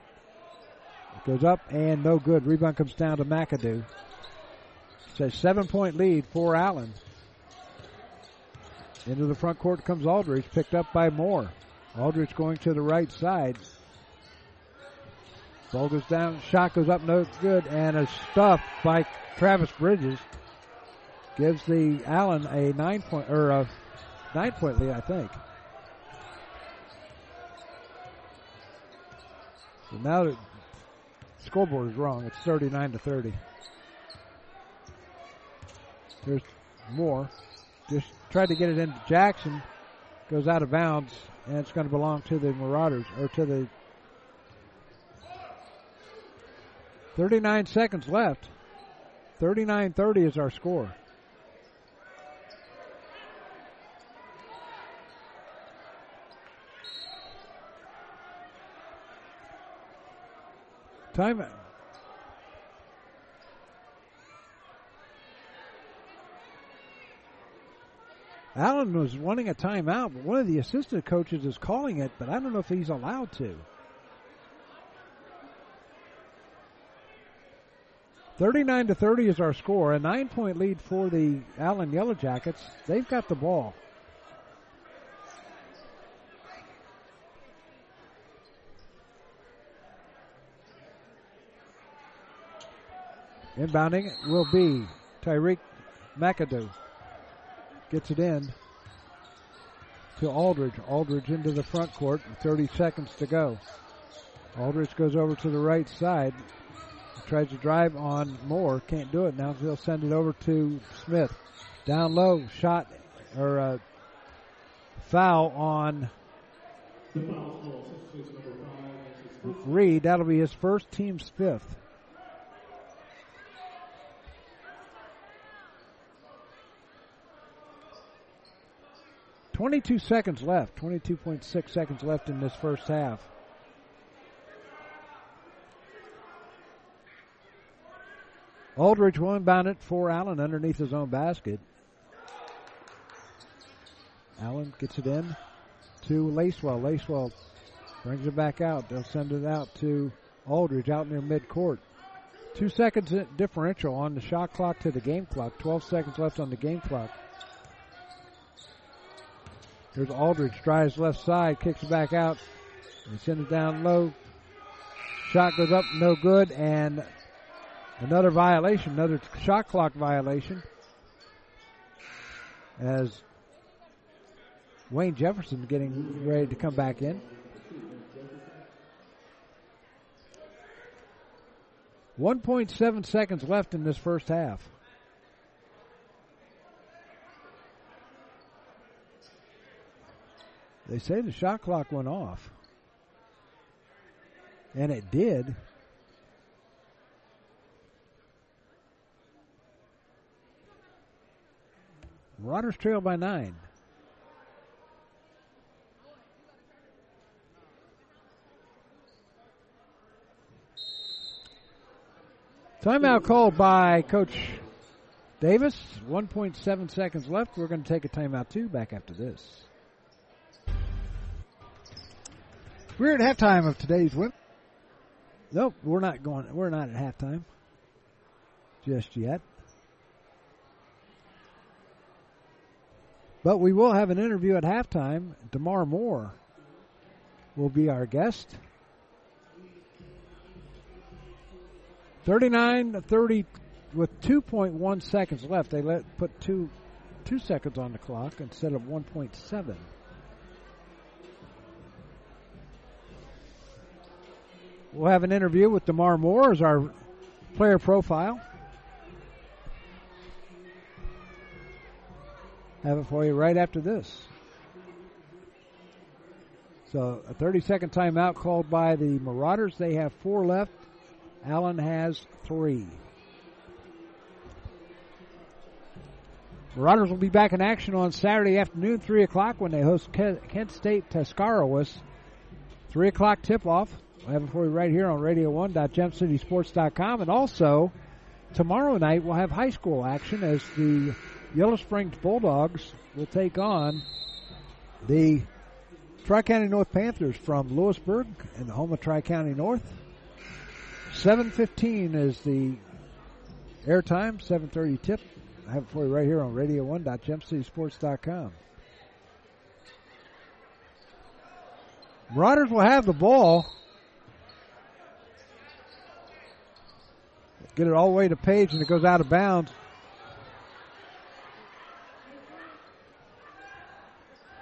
It goes up and no good. Rebound comes down to McAdoo. It's a 7-point lead for Allen. Into the front court comes Aldridge, picked up by Moore. Aldridge going to the right side. Ball goes down, shot goes up, no good, and a stuff by Travis Bridges gives the Allen a 9-point lead, I think. So now the scoreboard is wrong. It's 39-30. There's Moore. Just tried to get it into Jackson. Goes out of bounds, and it's going to belong to the Marauders, or to the 39 seconds left. 39-30 is our score. Timeout. Allen was running a timeout, but one of the assistant coaches is calling it, but I don't know if he's allowed to. 39-30 is our score. A 9-point lead for the Allen Yellow Jackets. They've got the ball. Inbounding will be Tyreek McAdoo. Gets it in to Aldridge. Aldridge into the front court with 30 seconds to go. Aldridge goes over to the right side. Tries to drive on Moore. Can't do it now. He'll send it over to Smith. Down low. Shot or foul on Reed. That'll be his first, team's fifth. .6 seconds left in this first half. Aldridge will inbound it for Allen underneath his own basket. Allen gets it in to Lacewell. Lacewell brings it back out. They'll send it out to Aldridge out near midcourt. 2 seconds differential on the shot clock to the game clock. 12 seconds left on the game clock. Here's Aldridge, drives left side, kicks it back out, and sends it down low. Shot goes up, no good, and another violation, another shot clock violation, as Wayne Jefferson getting ready to come back in. 1.7 seconds left in this first half. They say the shot clock went off. And it did. Marauders trail by 9. Timeout called by Coach Davis. 1.7 seconds left. We're going to take a timeout too, back after this. We're at halftime of today's win. Nope, we're not going. We're not at halftime just yet. But we will have an interview at halftime. DeMar Moore will be our guest. 39-30 with 2.1 seconds left. They put two seconds on the clock instead of 1.7. We'll have an interview with DeMar Moore as our player profile. Have it for you right after this. So a 30-second timeout called by the Marauders. They have 4 left. Allen has 3. Marauders will be back in action on Saturday afternoon, 3 o'clock, when they host Kent State Tuscarawas. 3 o'clock tip-off. We'll have it for you right here on radio1.gemcitysports.com. And also, tomorrow night we'll have high school action as the Yellow Springs Bulldogs will take on the Tri-County North Panthers from Lewisburg in the home of Tri-County North. 7:15 is the airtime, 7:30 tip. I have it for you right here on radio1.gemcitysports.com. Marauders will have the ball. Get it all the way to Page, and it goes out of bounds.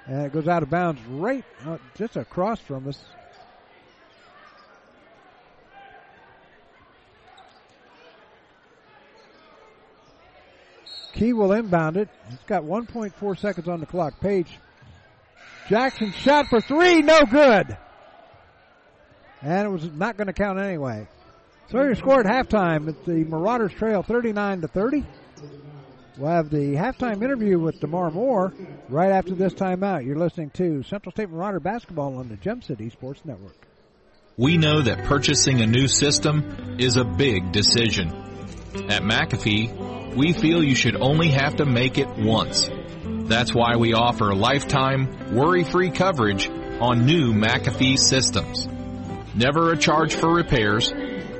And it goes out of bounds right just across from us. Key will inbound it. It's got 1.4 seconds on the clock. Page. Jackson shot for 3. No good. And it was not going to count anyway. So your score at halftime at the Marauders trail 39-30. We'll have the halftime interview with DeMar Moore right after this timeout. You're listening to Central State Marauder Basketball on the Gem City Sports Network. We know that purchasing a new system is a big decision. At McAfee, we feel you should only have to make it once. That's why we offer lifetime, worry-free coverage on new McAfee systems. Never a charge for repairs,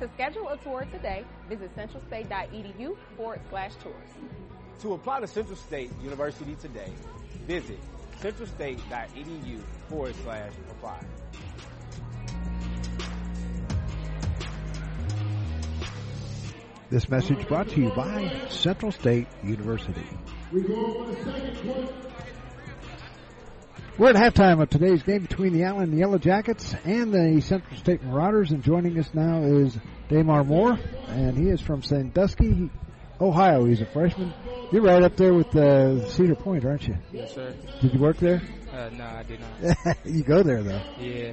To schedule a tour today, visit centralstate.edu/tours. To apply to Central State University today, visit centralstate.edu/apply. This message brought to you by Central State University. We're at halftime of today's game between the Allen Yellow Jackets and the Central State Marauders, and joining us now is DeMar Moore, and he is from Sandusky, Ohio. He's a freshman. You're right up there with Cedar Point, aren't you? Yes, sir. Did you work there? No, I did not. You go there, though. Yeah.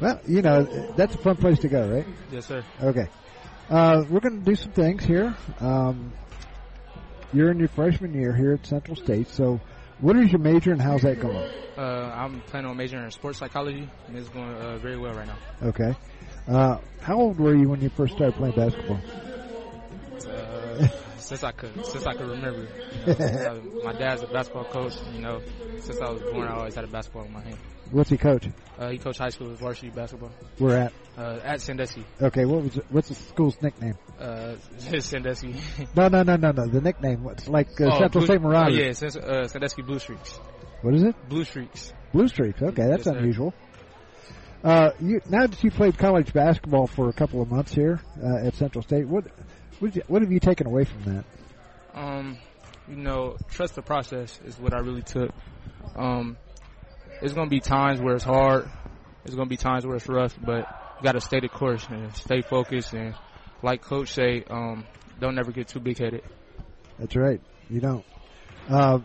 Well, you know, that's a fun place to go, right? Yes, sir. Okay. We're going to do some things here. You're in your freshman year here at Central State, so what is your major and how's that going? I'm planning on majoring in sports psychology, and it's going very well right now. Okay. How old were you when you first started playing basketball? Since I could remember, you know, my dad's a basketball coach. You know, since I was born, I always had a basketball in my hand. What's he coach? He coached high school varsity basketball. Where at? At Sandusky. Okay, what's the school's nickname? Sandusky. No. The nickname. It's like Central State Marauders. Oh yeah, Sandusky Blue Streaks. What is it? Blue Streaks. Blue Streaks. Okay, that's unusual. Now that you played college basketball for a couple of months here at Central State, what have you taken away from that? You know, trust the process is what I really took. There's going to be times where it's hard. There's going to be times where it's rough, but you got to stay the course and stay focused. And like Coach say, don't ever get too big-headed. That's right. You don't. Yeah,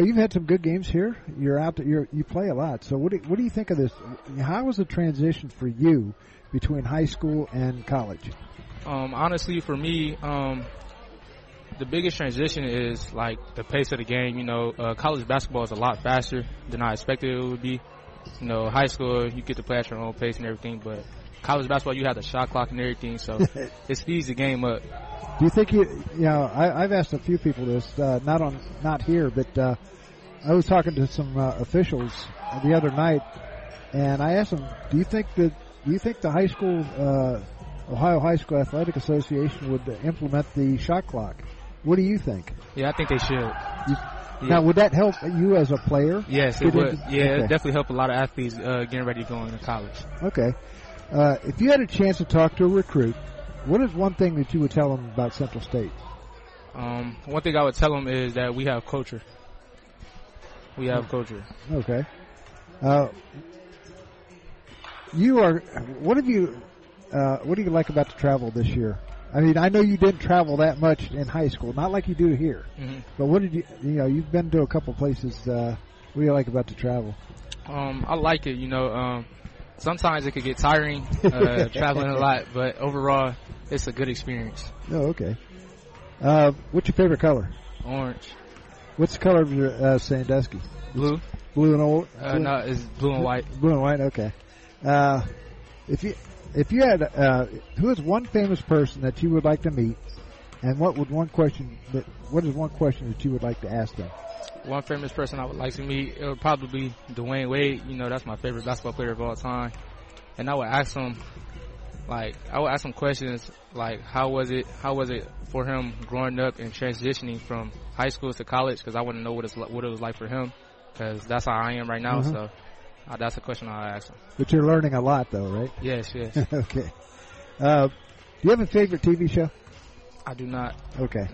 you've had some good games here. You're out. You play a lot. So what do you think of this? How was the transition for you between high school and college? Honestly, for me, the biggest transition is like the pace of the game. You know, college basketball is a lot faster than I expected it would be. You know, high school you get to play at your own pace and everything, but college basketball you have the shot clock and everything, so it speeds the game up. Do you think I've asked a few people this, not here, but I was talking to some officials the other night, and I asked them, do you think the high school, Ohio High School Athletic Association would implement the shot clock? What do you think? Yeah, I think they should. Yeah. Now, would that help you as a player? Yes, it would. It definitely help a lot of athletes getting ready to go into college. Okay. If you had a chance to talk to a recruit, what is one thing that you would tell them about Central State? One thing I would tell them is that we have culture. We have culture. Okay. What do you like about the travel this year? I mean, I know you didn't travel that much in high school, not like you do here. Mm-hmm. But what did you've been to a couple places. What do you like about the travel? I like it. Sometimes it could get tiring, traveling a lot, but overall, it's a good experience. Oh, okay. What's your favorite color? Orange. What's the color of your Sandusky? Blue. Blue and old? No, it's blue and white. Blue and white, okay. If you had, who is one famous person that you would like to meet, and what is one question that you would like to ask them? One famous person I would like to meet, it would probably be Dwayne Wade. That's my favorite basketball player of all time. And I would ask him questions like, how was it for him growing up and transitioning from high school to college? Because I want to know what it was like for him, because that's how I am right now. Uh-huh. So that's a question I'll ask him. But you're learning a lot, though, right? Yes. Okay. Do you have a favorite TV show? I do not. Okay.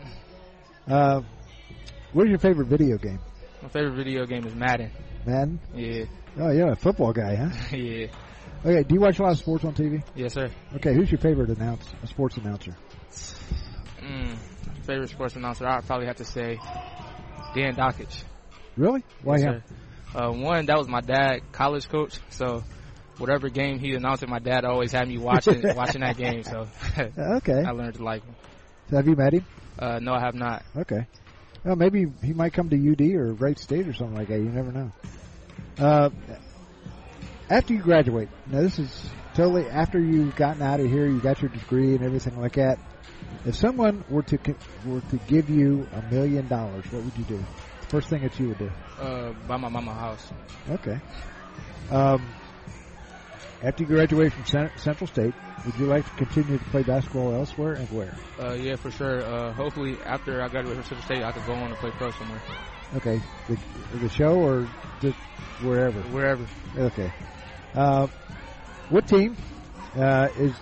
What is your favorite video game? My favorite video game is Madden. Madden? Yeah. Oh, you're a football guy, huh? Yeah. Okay, do you watch a lot of sports on TV? Yes, sir. Okay, who's your favorite sports announcer? Favorite sports announcer, I'd probably have to say Dan Dockich. Really? Why him? One, that was my dad, college coach, so whatever game he announced, my dad always had me watching that game, so okay. I learned to like him. So have you met him? No, I have not. Okay. Well, maybe he might come to UD or Wright State or something like that. You never know. After you graduate, now this is totally after you've gotten out of here, you got your degree and everything like that. If someone were to give you $1 million, what would you do? First thing that you would do? Buy my mama a house. Okay. After you graduate from Central State, would you like to continue to play basketball elsewhere and where? Yeah, for sure. Hopefully, after I graduate from Central State, I could go on and play pro somewhere. Okay. The show or just wherever? Wherever. Okay. What team is,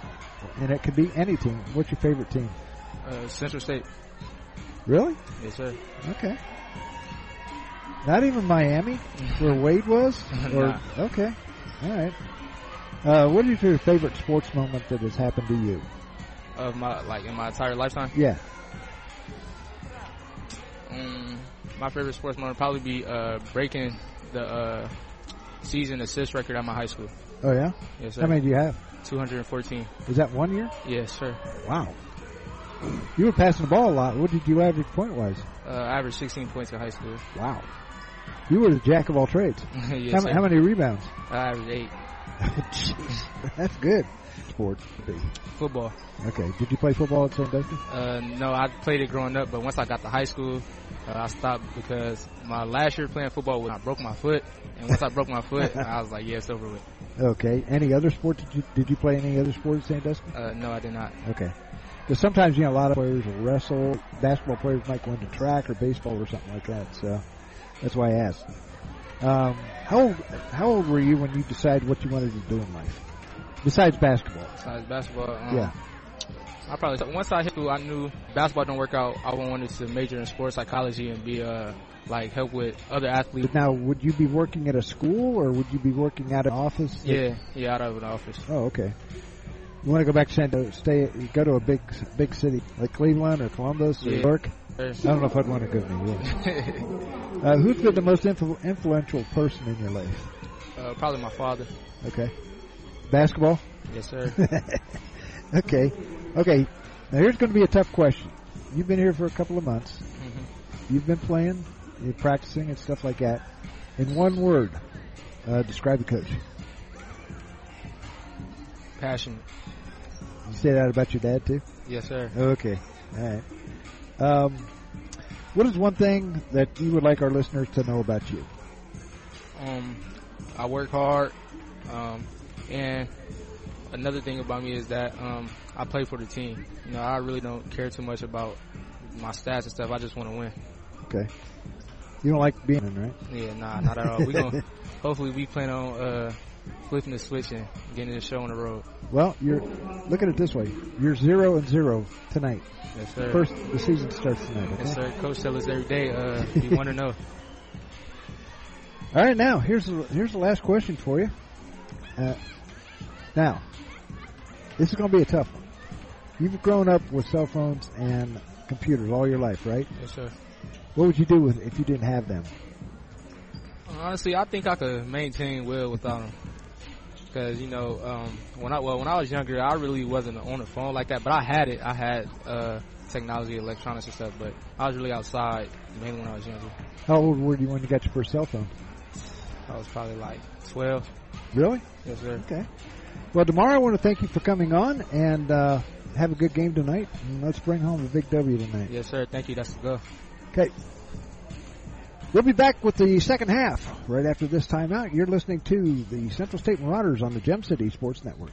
and it could be any team, what's your favorite team? Central State. Really? Yes, sir. Okay. Not even Miami, where Wade was? Nah. Okay. All right. What is your favorite sports moment that has happened to you? Of in my entire lifetime? Yeah. My favorite sports moment would probably be breaking the season assist record at my high school. Oh, yeah? Yes, sir. How many do you have? 214. Is that one year? Yes, sir. Wow. You were passing the ball a lot. What did you average point-wise? I averaged 16 points in high school. Wow. You were the jack of all trades. Yes, how many rebounds? I averaged 8. Jeez, that's good. Sports. Football. Okay. Did you play football at Sandusky? No, I played it growing up, but once I got to high school, I stopped because my last year playing football, I broke my foot, and once I broke my foot, I was like, yeah, it's over with. Okay. Any other sport? Did you play any other sport at Sandusky? No, I did not. Okay. Because sometimes, a lot of players will wrestle. Basketball players might go into track or baseball or something like that, so that's why I asked. How old were you when you decided what you wanted to do in life? Besides basketball. Yeah. I probably, once I hit school, I knew basketball don't work out. I wanted to major in sports psychology and be, help with other athletes. But now, would you be working at a school or would you be working out of an office? Yeah, out of an office. Oh, okay. You want to go back to go to a big city like Cleveland or Columbus or New York? I don't know if I'd want to go to New York. Who's been the most influential person in your life? Probably my father. Okay. Basketball? Yes, sir. Okay. Okay. Now, here's going to be a tough question. You've been here for a couple of months. Mm-hmm. You've been playing, you're practicing and stuff like that. In one word, describe the coach. Passionate. You say that about your dad, too? Yes, sir. Okay. All right. What is one thing that you would like our listeners to know about you? I work hard. And another thing about me is that I play for the team. I really don't care too much about my stats and stuff. I just want to win. Okay. You don't like being in, right? Yeah, nah, not at all. Hopefully we plan on flipping the switch and getting the show on the road. Well, you're looking at it this way. You're 0-0 tonight. Yes, sir. The season starts tonight. Okay? Yes, sir. Coach tells us every day. We want to know. All right, now here's the last question for you. Now, this is going to be a tough one. You've grown up with cell phones and computers all your life, right? Yes, sir. What would you do with if you didn't have them? Honestly, I think I could maintain well without them. Because, you know, when I was younger, I really wasn't on the phone like that. But I had it. I had technology, electronics and stuff. But I was really outside mainly when I was younger. How old were you when you got your first cell phone? I was probably like 12. Really? Yes, sir. Okay. Well, DeMar, I want to thank you for coming on. And have a good game tonight. And let's bring home a big W tonight. Yes, sir. Thank you. That's the go. Okay. We'll be back with the second half right after this timeout. You're listening to the Central State Marauders on the Gem City Sports Network.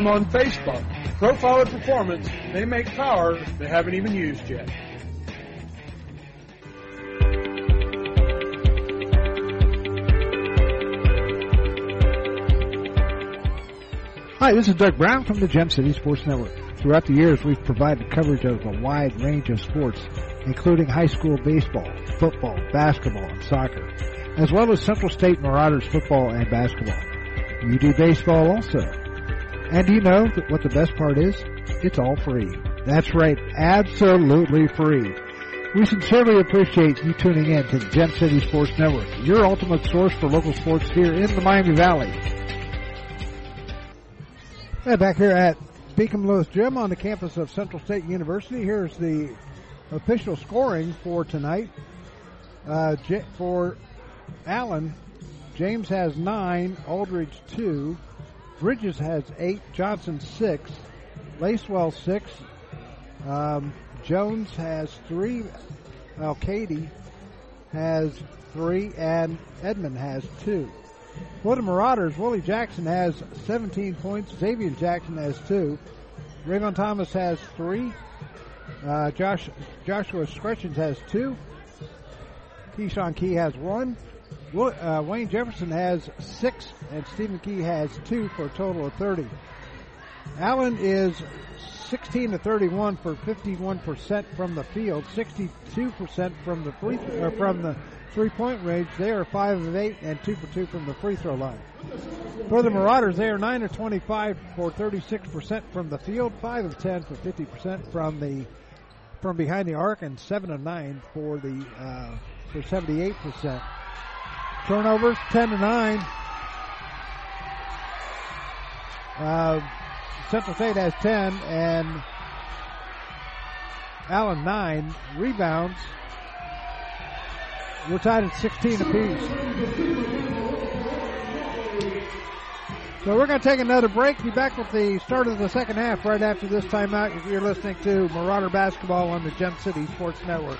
on Facebook. Profiler Performance, they make power they haven't even used yet. Hi, this is Doug Brown from the Gem City Sports Network. Throughout the years, we've provided coverage of a wide range of sports, including high school baseball, football, basketball, and soccer, as well as Central State Marauders football and basketball. You do baseball also. And do you know what the best part is? It's all free. That's right, absolutely free. We sincerely appreciate you tuning in to the Gem City Sports Network, your ultimate source for local sports here in the Miami Valley. Right back here at Beacom Lewis Gym on the campus of Central State University. Here's the official scoring for tonight. For Allen, James has 9, Aldridge 2, Bridges has 8, Johnson 6, Lacewell 6, Jones has 3, Alkady has 3, and Edmund has 2. For the Marauders, Willie Jackson has 17 points. Xavier Jackson has 2. Ravion Thomas has 3. Joshua Scretchens has 2. Keyshawn Key has 1. Wayne Jefferson has 6. And Stephen Key has 2 for a total of 30. Allen is 16-31 for 51% from the field, 62% from the three-point range. They are 5 of 8 and 2 for 2 from the free throw line. For the Marauders, they are 9 of 25 for 36% from the field, 5 of 10 for 50% from behind the arc, and 7 of 9 for the for 78%. Turnovers 10 to 9. Central State has 10 and Allen 9 rebounds. We're tied at 16 apiece. So we're going to take another break. Be back with the start of the second half right after this timeout. If you're listening to Marauder Basketball on the Gem City Sports Network.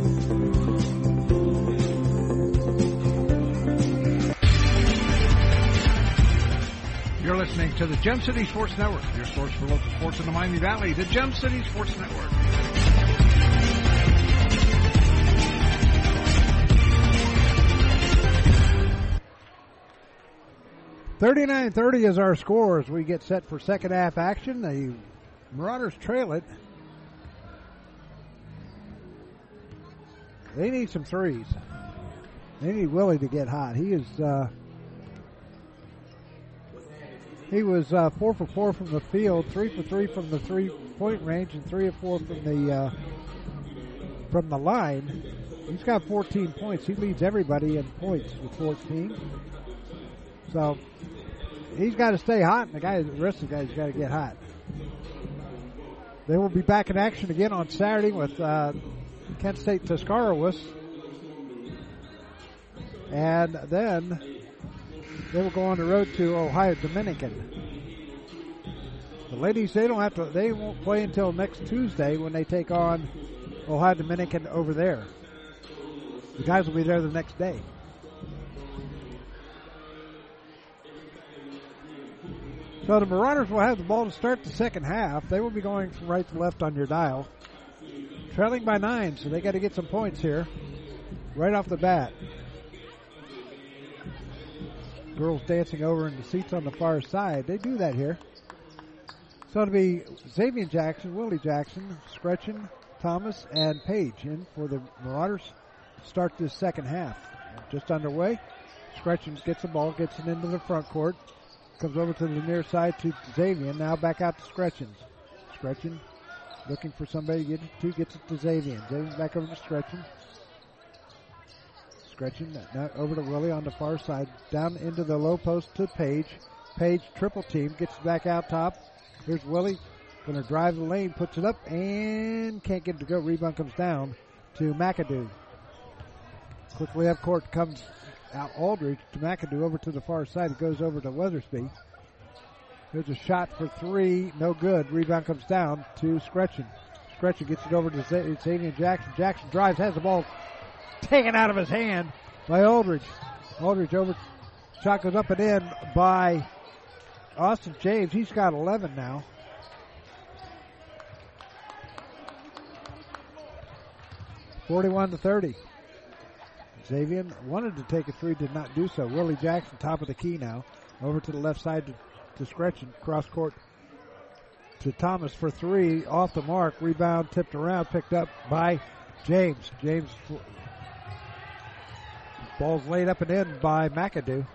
You're listening to the Gem City Sports Network, your source for local sports in the Miami Valley, the Gem City Sports Network. $39-30 is our score as we get set for second half action. The Marauders trail it. They need some threes. They need Willie to get hot. He was 4 for 4 from the field, 3 for 3 from the 3-point range, and 3 or 4 from the line. He's got 14 points. He leads everybody in points with 14. So he's got to stay hot, and the rest of the guys got to get hot. They will be back in action again on Saturday with Kent State Tuscarawas, and then they will go on the road to Ohio Dominican. The ladies, they won't play until next Tuesday when they take on Ohio Dominican over there. The guys will be there the next day. So the Marauders will have the ball to start the second half. They will be going from right to left on your dial. Trailing by 9, so they got to get some points here right off the bat. Girls dancing over in the seats on the far side. They do that here. So it'll be Xavier Jackson, Willie Jackson, Scretchen, Thomas, and Page in for the Marauders. Start this second half. Just underway. Scretchen gets the ball, gets it into the front court. Comes over to the near side to Xavier. Now back out to Scretchen. Scretchen looking for somebody to get it to. Gets it to Xavier. Xavier back over to Scretchen. Stretching that over to Willie on the far side, down into the low post to Page. Page triple team, gets back out top. Here's Willie, going to drive the lane, puts it up, and can't get it to go. Rebound comes down to McAdoo. Quickly up court comes out Aldridge to McAdoo over to the far side. It goes over to Weathersby. There's a shot for 3, no good. Rebound comes down to Scretchen. Scretchen gets it over to Xavier Jackson. Jackson drives, has the ball taken out of his hand by Aldridge. Aldridge over, shot goes up and in by Austin James. He's got 11 now. $41-30. Xavier wanted to take a three, did not do so. Willie Jackson, top of the key now. Over to the left side to Scretchen. Cross court to Thomas for 3. Off the mark. Rebound tipped around, picked up by James. James. Ball's laid up and in by McAdoo.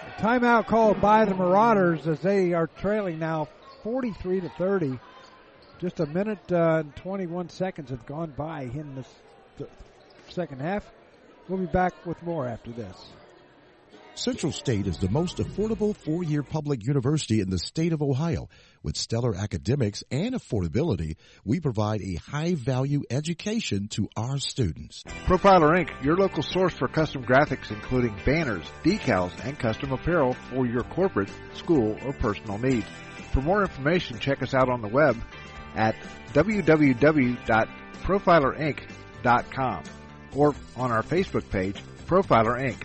A timeout called by the Marauders as they are trailing now 43-30. Just a minute and 21 seconds have gone by in this second half. We'll be back with more after this. Central State is the most affordable four-year public university in the state of Ohio. With stellar academics and affordability, we provide a high-value education to our students. Profiler Inc., your local source for custom graphics including banners, decals, and custom apparel for your corporate, school, or personal needs. For more information, check us out on the web at www.profilerinc.com or on our Facebook page, Profiler Inc.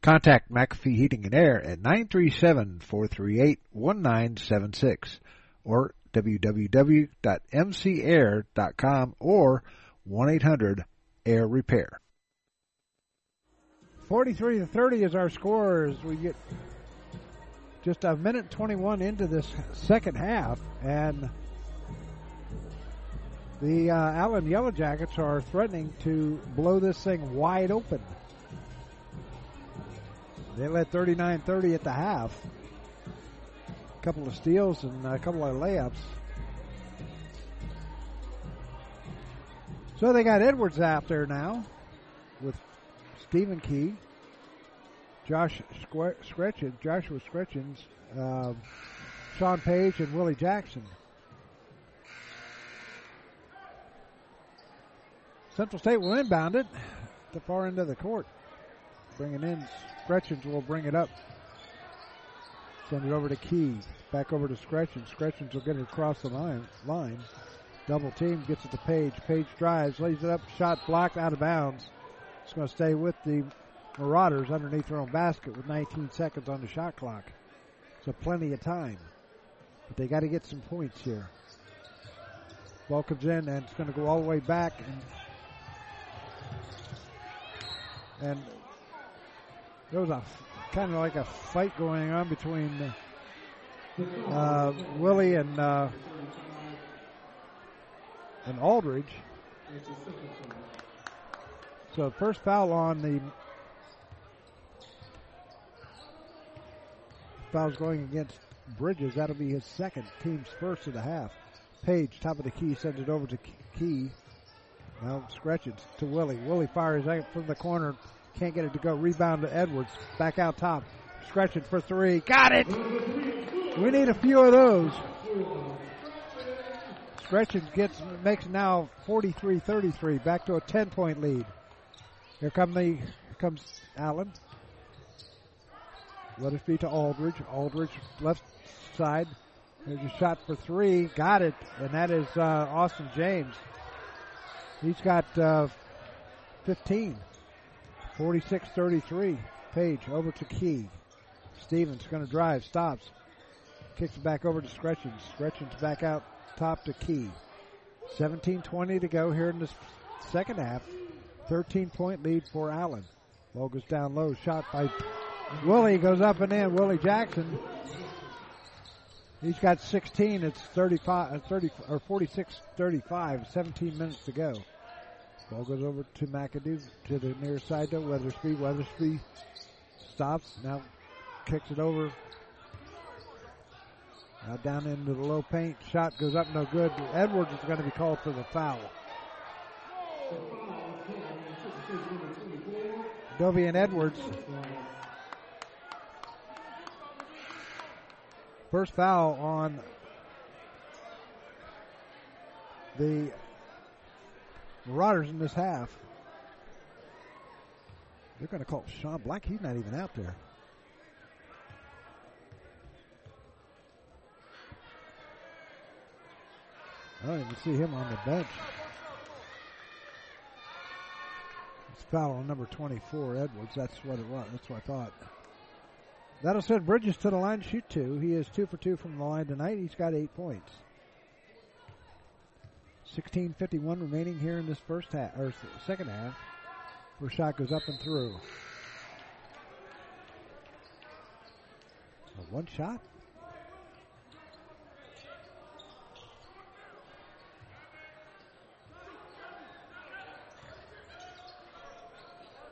Contact McAfee Heating and Air at 937-438-1976 or www.mcair.com or 1-800-888-8255. Air Repair. 43-30 is our score as we get just a minute 21 into this second half, and the Allen Yellow Jackets are threatening to blow this thing wide open. They led 39-30 at the half. A couple of steals and a couple of layups. So they got Edwards out there now with Stephen Key, Joshua Scretchens, Sean Page, and Willie Jackson. Central State will inbound it at the far end of the court. Bringing in Scretchens will bring it up. Send it over to Key. Back over to Scretchens. Scretchens will get it across the line. Double team, gets it to Page. Page drives, lays it up, shot blocked, out of bounds. It's going to stay with the Marauders underneath their own basket with 19 seconds on the shot clock. So plenty of time. But they got to get some points here. Ball comes in and it's going to go all the way back. And there was a kind of like a fight going on between Willie and Aldridge. So first foul on the foul's going against Bridges. That'll be his second, team's first of the half. Page, top of the key, sends it over to Key. Well, Scretchens to Willie. Willie fires out from the corner. Can't get it to go. Rebound to Edwards. Back out top. Scretchens for three. Got it! We need a few of those. Scretchens makes now 43-33. Back to a 10-point lead. Here comes Allen. Let it be to Aldridge. Aldridge left side. There's a shot for three. Got it. And that is Austin James. He's got 15. 46-33. Page over to Key. Stevens going to drive. Stops. Kicks it back over to Scretchens. Scretchens back out top to Key. 17-20 to go here in the second half. 13-point lead for Allen. Ball goes down low. Shot by Willie. Goes up and in. Willie Jackson. He's got 16. It's 46-35. 17 minutes to go. Ball goes over to McAdoo, to the near side to Weathersby. Weathersby stops, now kicks it over. Now down into the low paint. Shot goes up, no good. Edwards is going to be called for the foul. Dovey and Edwards. First foul on the Marauders in this half. They're going to call Sean Black. He's not even out there. I don't even see him on the bench. It's foul on number 24, Edwards. That's what it was. That's what I thought. That'll send Bridges to the line to shoot two. He is 2 for 2 from the line tonight. He's got 8 points. 16:51 remaining here in this first half, or second half. Where shot goes up and through. So one shot.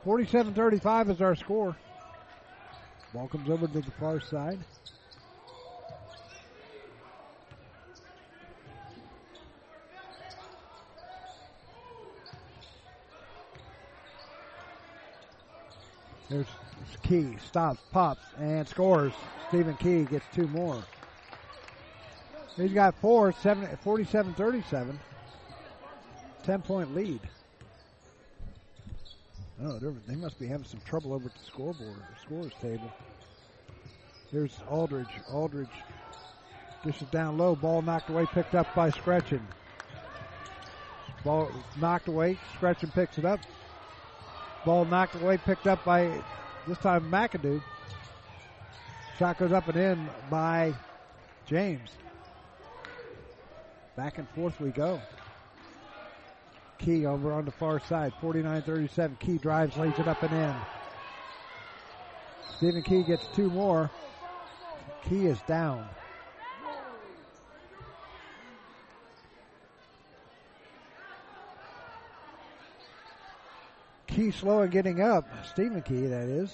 $47-35 is our score. Ball comes over to the far side. There's Key, stops, pops, and scores. Stephen Key gets 2 more. He's got 4, 47-37. 10-point lead. Oh, they must be having some trouble over at the scorer's table. Here's Aldridge. Aldridge dishes down low. Ball knocked away, picked up by Scretchen. Ball knocked away. Scretchen picks it up. Ball knocked away, picked up by, this time, McAdoo. Shot goes up and in by James. Back and forth we go. Key over on the far side. 49-37. Key drives, lays it up and in. Stephen Key gets two more. Key is down. Key slow in getting up. Stephen Key, that is.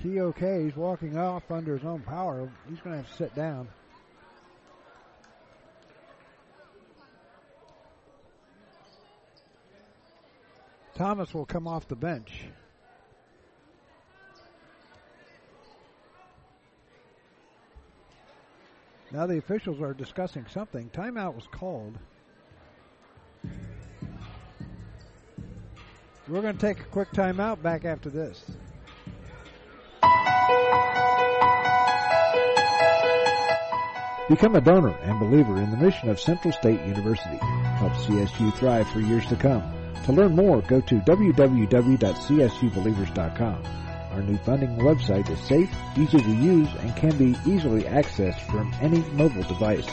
Key okay, he's walking off under his own power. He's going to have to sit down. Thomas will come off the bench. Now the officials are discussing something. Timeout was called. We're going to take a quick timeout, back after this. Become a donor and believer in the mission of Central State University. Help CSU thrive for years to come. To learn more, go to www.csubelievers.com. Our new funding website is safe, easy to use, and can be easily accessed from any mobile device.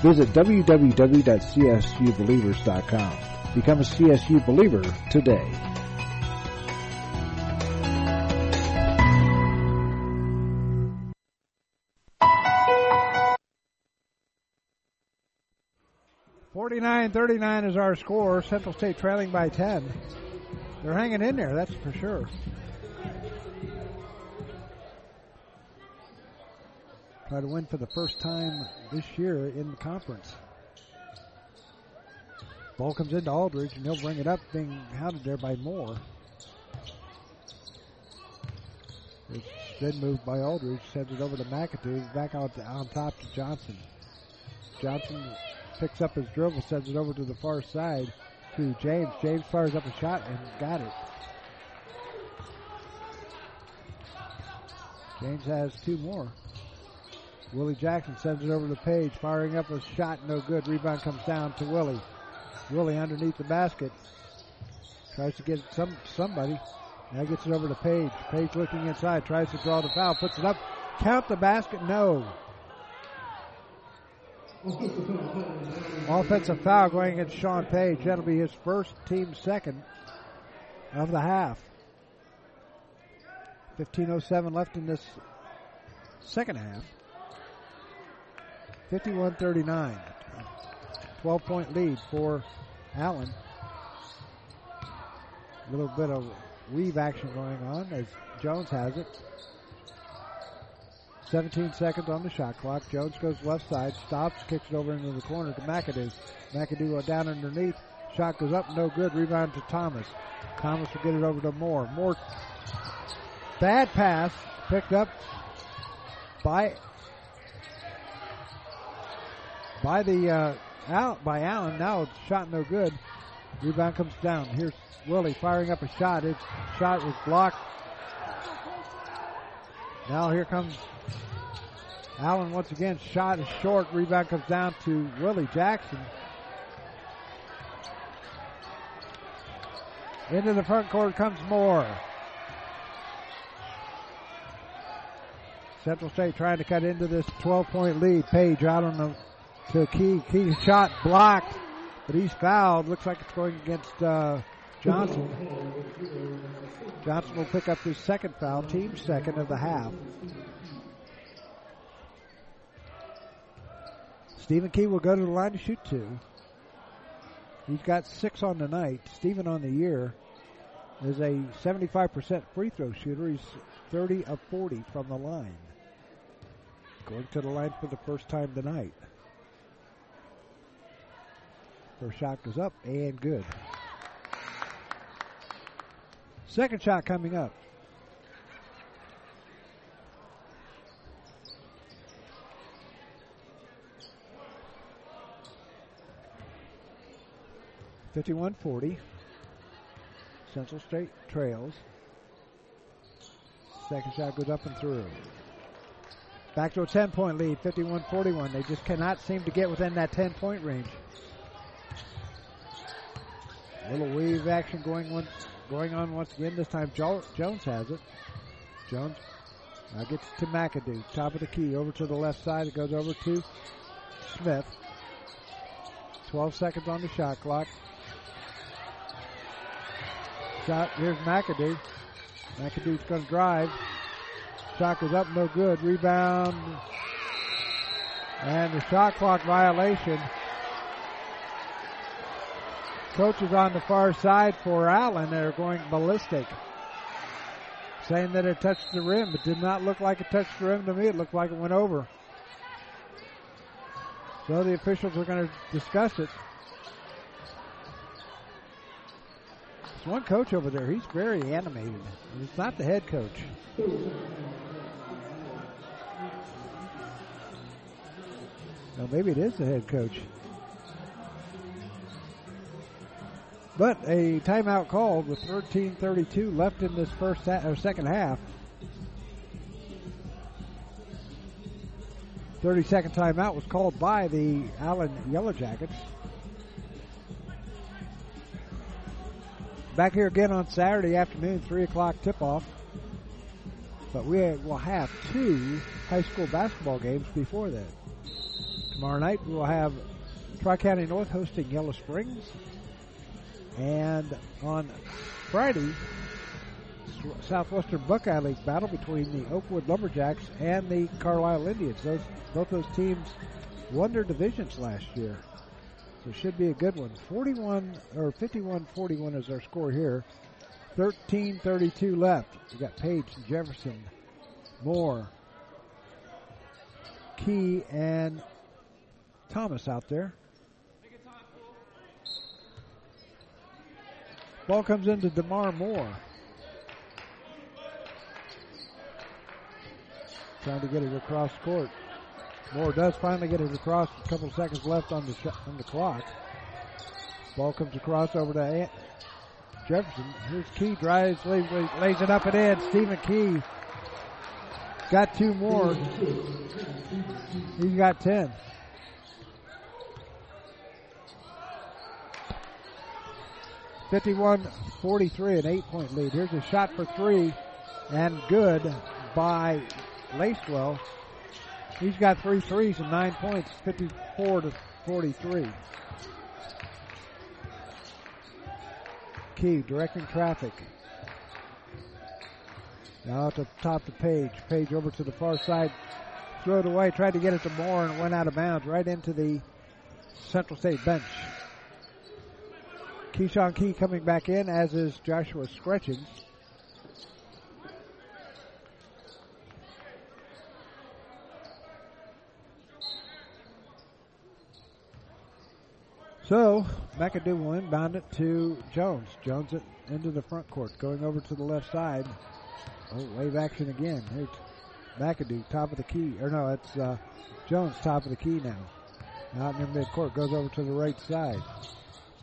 Visit www.csubelievers.com. Become a CSU believer today. Nine 39 is our score. Central State trailing by 10. They're hanging in there, that's for sure. Try to win for the first time this year in the conference. Ball comes into Aldridge, and he'll bring it up, being hounded there by Moore. It's been moved by Aldridge, sends it over to McAdoo, back out on top to Johnson. Johnson picks up his dribble, sends it over to the far side to James. James fires up a shot and got it. James has two more. Willie Jackson sends it over to Page, firing up a shot, no good. Rebound comes down to Willie. Willie underneath the basket. Tries to get somebody. Now gets it over to Page. Page looking inside, tries to draw the foul, puts it up. Count the basket, no. Offensive foul going against Sean Page. That'll be his first, team second of the half. 15:07 left in this second half. 51-39. 12-point lead for Allen. A little bit of weave action going on as Jones has it. 17 seconds on the shot clock. Jones goes left side, stops, kicks it over into the corner to McAdoo. McAdoo down underneath. Shot goes up, no good. Rebound to Thomas. Thomas will get it over to Moore. Moore, bad pass, picked up by Allen. Now shot no good. Rebound comes down. Here's Willie firing up a shot. His shot was blocked. Now here comes Allen once again. Shot is short. Rebound comes down to Willie Jackson. Into the front court comes Moore. Central State trying to cut into this 12-point lead. Page out on to Key. Key shot blocked, but he's fouled. Looks like it's going against Johnson. Johnson will pick up his second foul, team second of the half. Stephen Key will go to the line to shoot two. He's got six on the night. Stephen on the year is a 75% free throw shooter. He's 30 of 40 from the line. Going to the line for the first time tonight. First shot goes up and good. Second shot coming up. (51-40). Central State trails. Second shot goes up and through. Back to a 10-point lead, 51-41. They just cannot seem to get within that 10-point range. Little weave action going on once again. This time Jones has it. Jones now gets to McAdoo. Top of the key. Over to the left side. It goes over to Smith. 12 seconds on the shot clock. Shot. Here's McAdoo. McAdoo's going to drive. Shot goes up. No good. Rebound. And the shot clock violation. Coaches on the far side for Allen are going ballistic, saying that it touched the rim. It did not look like it touched the rim to me. It looked like it went over. So the officials are going to discuss it. There's one coach over there. He's very animated. It's not the head coach. Well, maybe it is the head coach. But a timeout called with 13:32 left in this second half. 30-second timeout was called by the Allen Yellow Jackets. Back here again on Saturday afternoon, 3 o'clock tip-off. But we will have 2 high school basketball games before that. Tomorrow night we will have Tri-County North hosting Yellow Springs. And on Friday, Southwestern Buckeye League battle between the Oakwood Lumberjacks and the Carlisle Indians. Both those teams won their divisions last year. So it should be a good one. 51-41 is our score here. 13:32 left. We got Page, Jefferson, Moore, Key, and Thomas out there. Ball comes into DeMar Moore. Trying to get it across court. Moore does finally get it across. A couple seconds left on the clock. Ball comes across over to Jefferson. Here's Key, drives, lays it up and in. Stephen Key got 2 more. He's got 10. (51-43), an 8-point lead. Here's a shot for 3, and good by Lacewell. He's got 3 threes and 9 points, 54-43. Key directing traffic. Now at the top to Page. Page over to the far side, threw it away, tried to get it to Moore, and went out of bounds right into the Central State bench. Keyshawn Key coming back in, as is Joshua Scretchens. So, McAdoo will inbound it to Jones. Jones into the front court, going over to the left side. Oh, wave action again. Here's McAdoo, top of the key. Or no, it's Jones, top of the key now. Out near midcourt, goes over to the right side.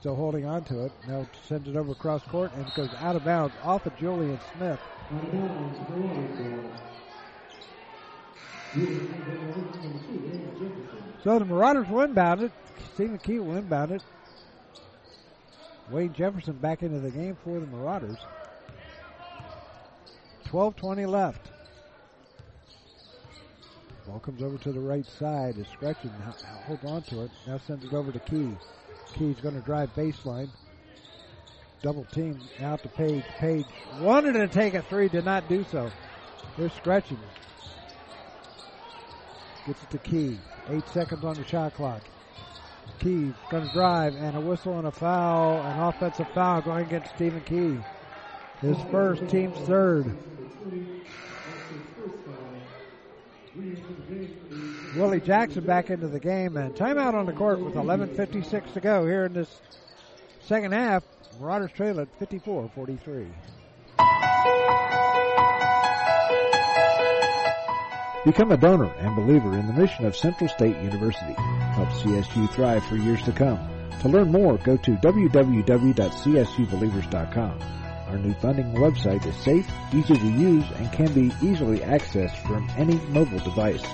Still holding on to it. Now sends it over cross court and goes out of bounds off of Julian Smith. So the Marauders will inbound it. Stephen Key will inbound it. Wayne Jefferson back into the game for the Marauders. 12:20 left. Ball comes over to the right side. It's stretching. Holds on to it. Now sends it over to Key. Key's going to drive baseline. Double team out to Page. Page wanted to take a 3, did not do so. They're stretching. Gets it to Key. 8 seconds on the shot clock. Key's going to drive, and a whistle and a foul, an offensive foul going against Stephen Key. His first, team's third. Willie Jackson back into the game, and timeout on the court with 11:56 to go here in this second half. Marauders trail at 54-43. Become a donor and believer in the mission of Central State University. Help CSU thrive for years to come. To learn more, go to www.csubelievers.com. Our new funding website is safe, easy to use, and can be easily accessed from any mobile device.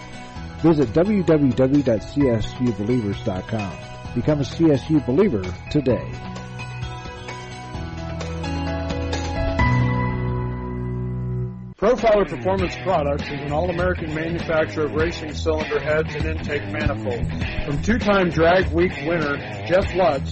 Visit www.csubelievers.com. Become a CSU believer today. Profiler Performance Products is an all-American manufacturer of racing cylinder heads and intake manifolds. From two-time drag week winner Jeff Lutz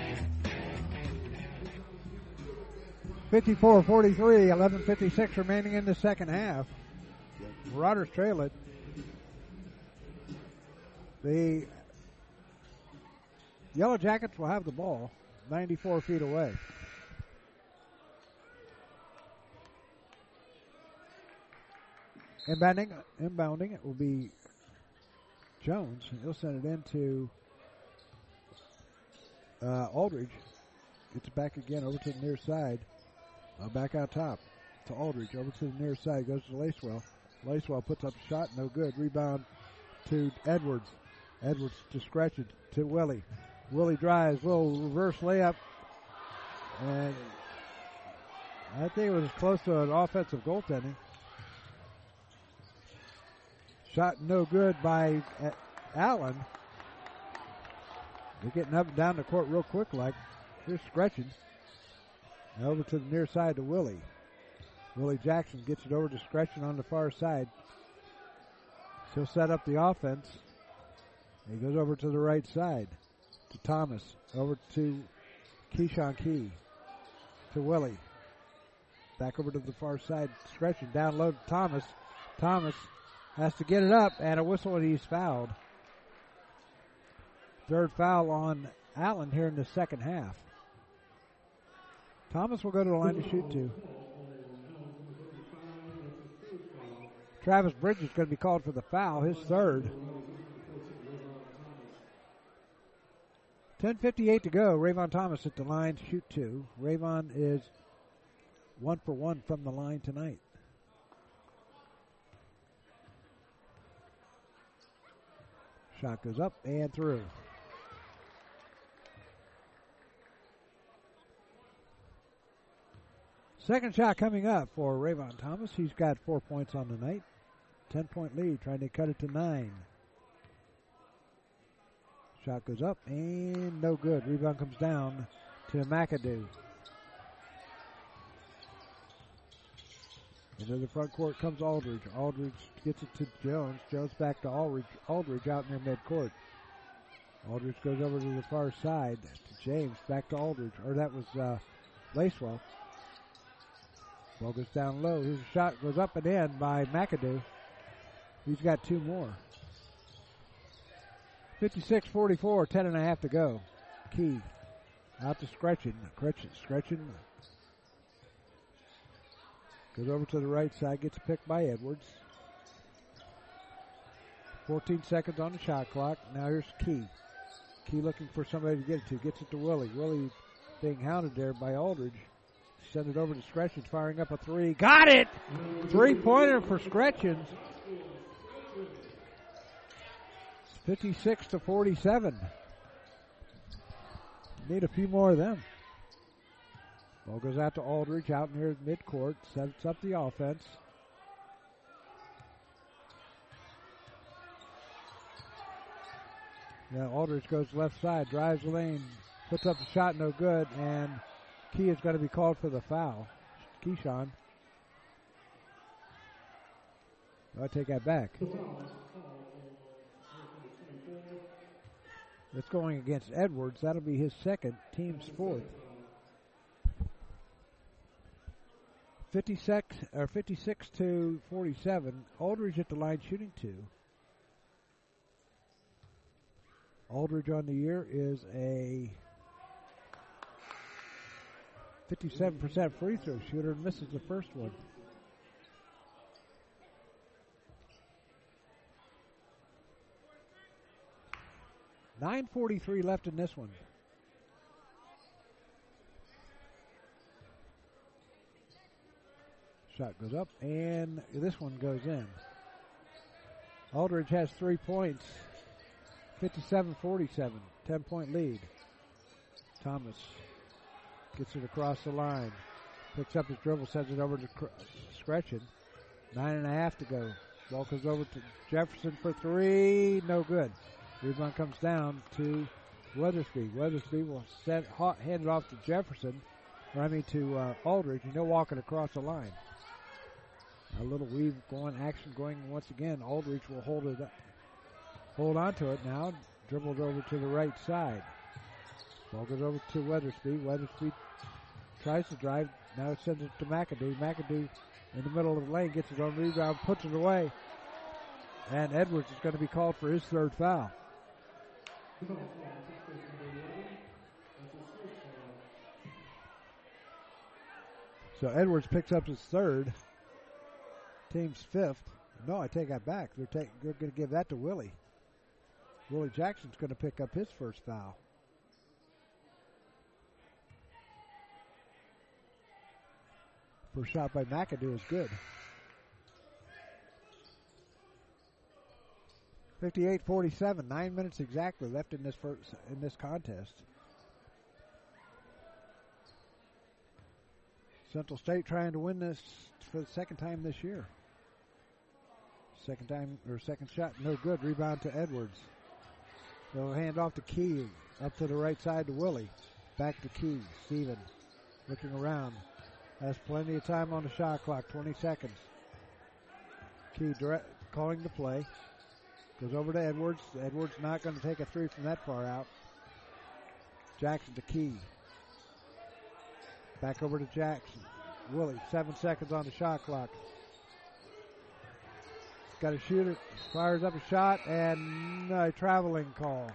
54-43, 11:56 remaining in the second half. Marauders trail it. The Yellow Jackets will have the ball 94 feet away. Inbounding, it will be Jones. He'll send it into Aldridge. Gets it back again over to the near side. Back out top to Aldridge. Over to the near side. Goes to Lacewell. Lacewell puts up a shot. No good. Rebound to Edwards. Edwards to Scratchett to Willie. Willie drives. Will reverse layup. And I think it was close to an offensive goaltending. Shot no good by Allen. They're getting up and down the court real quick like. Here's Scretchens. Over to the near side to Willie. Willie Jackson gets it over to Scretchens on the far side. She'll set up the offense. He goes over to the right side to Thomas. Over to Keyshawn Key. To Willie. Back over to the far side. Scretchens down low to Thomas. Thomas has to get it up, and a whistle, and he's fouled. Third foul on Allen here in the second half. Thomas will go to the line to shoot to. Travis Bridges is going to be called for the foul, his third. 10:58 to go. Ravion Thomas at the line to shoot two. Ravion is 1 for 1 from the line tonight. Shot goes up and through. Second shot coming up for Ravion Thomas. He's got 4 points on the night. 10-point lead, trying to cut it to 9. Shot goes up and no good. Rebound comes down to McAdoo. Into the front court comes Aldridge. Aldridge gets it to Jones. Jones back to Aldridge. Aldridge out near midcourt. Aldridge goes over to the far side to James. Back to Aldridge. Or that was Lacewell. Ball goes down low. His shot goes up and in by McAdoo. He's got two more. 56-44, 10.5 to go. Key out to Scretchen. Scretchen. Goes over to the right side, gets picked by Edwards. 14 seconds on the shot clock. Now here's Key. Key looking for somebody to get it to. Gets it to Willie. Willie being hounded there by Aldridge. Send it over to Scretchens, firing up a three. Got it! Three-pointer for Scretchens. 56-47. Need a few more of them. Ball goes out to Aldridge out near midcourt. Sets up the offense. Now Aldridge goes left side, drives the lane, puts up the shot, no good, and Key is going to be called for the foul. Keyshawn. I'll take that back. It's going against Edwards. That'll be his second, team's fourth. 56-47. Aldridge at the line shooting two. Aldridge on the year is a 57% free throw shooter and misses the first one. .943 left in this one. Shot goes up and this one goes in. Aldridge has 3 points. 57-47, 10-point lead. Thomas gets it across the line. Picks up his dribble, sends it over to Scretchen. 9.5 to go. Ball goes over to Jefferson for three. No good. Rebound comes down to Weathersby. Weathersby will hand it off to Jefferson. to Aldridge. You know, walking across the line. A little weave going, action going once again. Aldridge will hold it up. Hold on to it now. Dribbled over to the right side. Ball goes over to Weathersby. Weathersby tries to drive. Now it sends it to McAdoo. McAdoo in the middle of the lane gets his own rebound, puts it away. And Edwards is going to be called for his third foul. So Edwards picks up his third. Team's fifth. No, I take that back. They're going to give that to Willie. Willie Jackson's going to pick up his first foul. First shot by McAdoo is good. 58-47, 9 minutes exactly left in this contest. Central State trying to win this for the second time this year. Second shot, no good. Rebound to Edwards. They'll hand off to Key, up to the right side to Willie. Back to Key, Steven, looking around. Has plenty of time on the shot clock, 20 seconds. Key calling the play. Goes over to Edwards. Edwards not going to take a three from that far out. Jackson to Key. Back over to Jackson. Willie, 7 seconds on the shot clock. Got to shoot it. Fires up a shot and a traveling call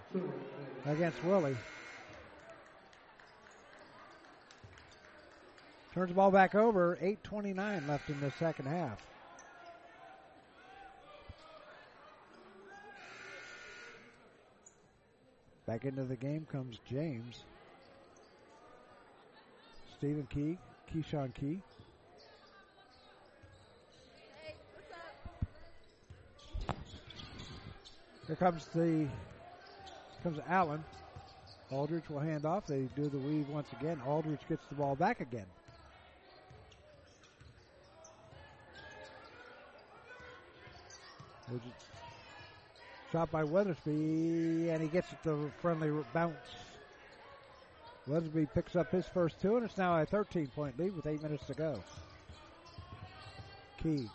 against Willie. Turns the ball back over, 8:29 left in the second half. Back into the game comes James. Stephen Key, Keyshawn Key. Hey, what's up? Here comes Allen. Aldridge will hand off. They do the weave once again. Aldridge gets the ball back again. Shot by Weathersby, and he gets it to friendly bounce. Weathersby picks up his first two, and it's now a 13-point lead with 8 minutes to go. Key,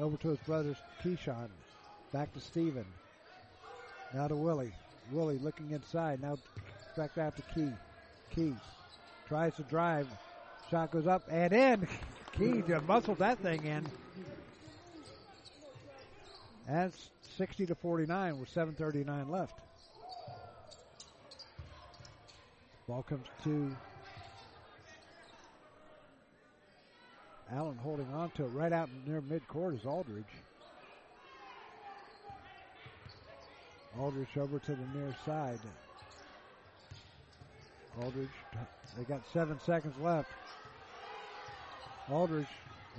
over to his brother Keyshawn, back to Steven, now to Willie. Willie looking inside, now back out to Key. Key tries to drive, shot goes up and in. Key just muscled that thing in. And 60-49 with 7:39 left. Ball comes to Allen, holding on to it. Right out near midcourt is Aldridge. Aldridge over to the near side. Aldridge, they got 7 seconds left. Aldridge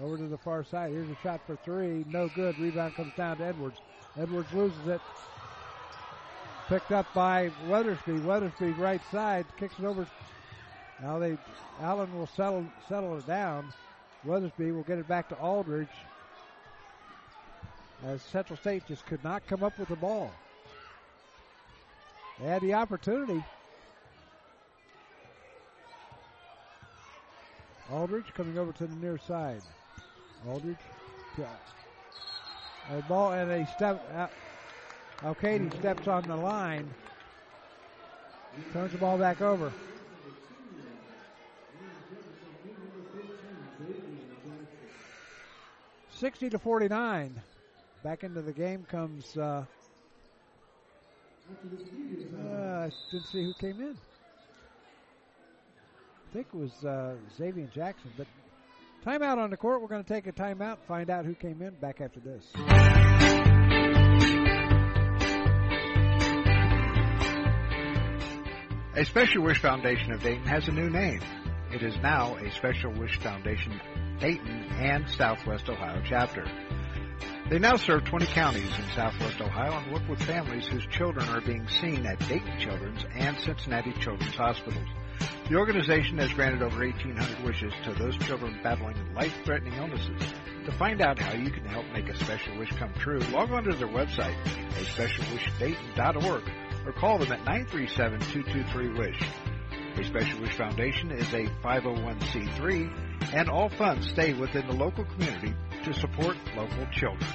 over to the far side. Here's a shot for three. No good. Rebound comes down to Edwards. Edwards loses it. Picked up by Weathersby. Weathersby right side. Kicks it over. Now Allen will settle it down. Weathersby will get it back to Aldridge. As Central State just could not come up with the ball. They had the opportunity. Aldridge coming over to the near side. Aldridge. A ball and a step. Alkady steps on the line. Turns the ball back over. Sixty to 49. Back into the game comes. I didn't see who came in. I think it was Xavier Jackson, but timeout on the court. We're going to take a timeout, find out who came in back after this. A Special Wish Foundation of Dayton has a new name. It is now a Special Wish Foundation Dayton and Southwest Ohio chapter. They now serve 20 counties in southwest Ohio and work with families whose children are being seen at Dayton Children's and Cincinnati Children's Hospitals. The organization has granted over 1,800 wishes to those children battling life-threatening illnesses. To find out how you can help make a special wish come true, log on to their website at specialwishdayton.org or call them at 937-223-WISH. The Special Wish Foundation is a 501c3, and all funds stay within the local community to support local children.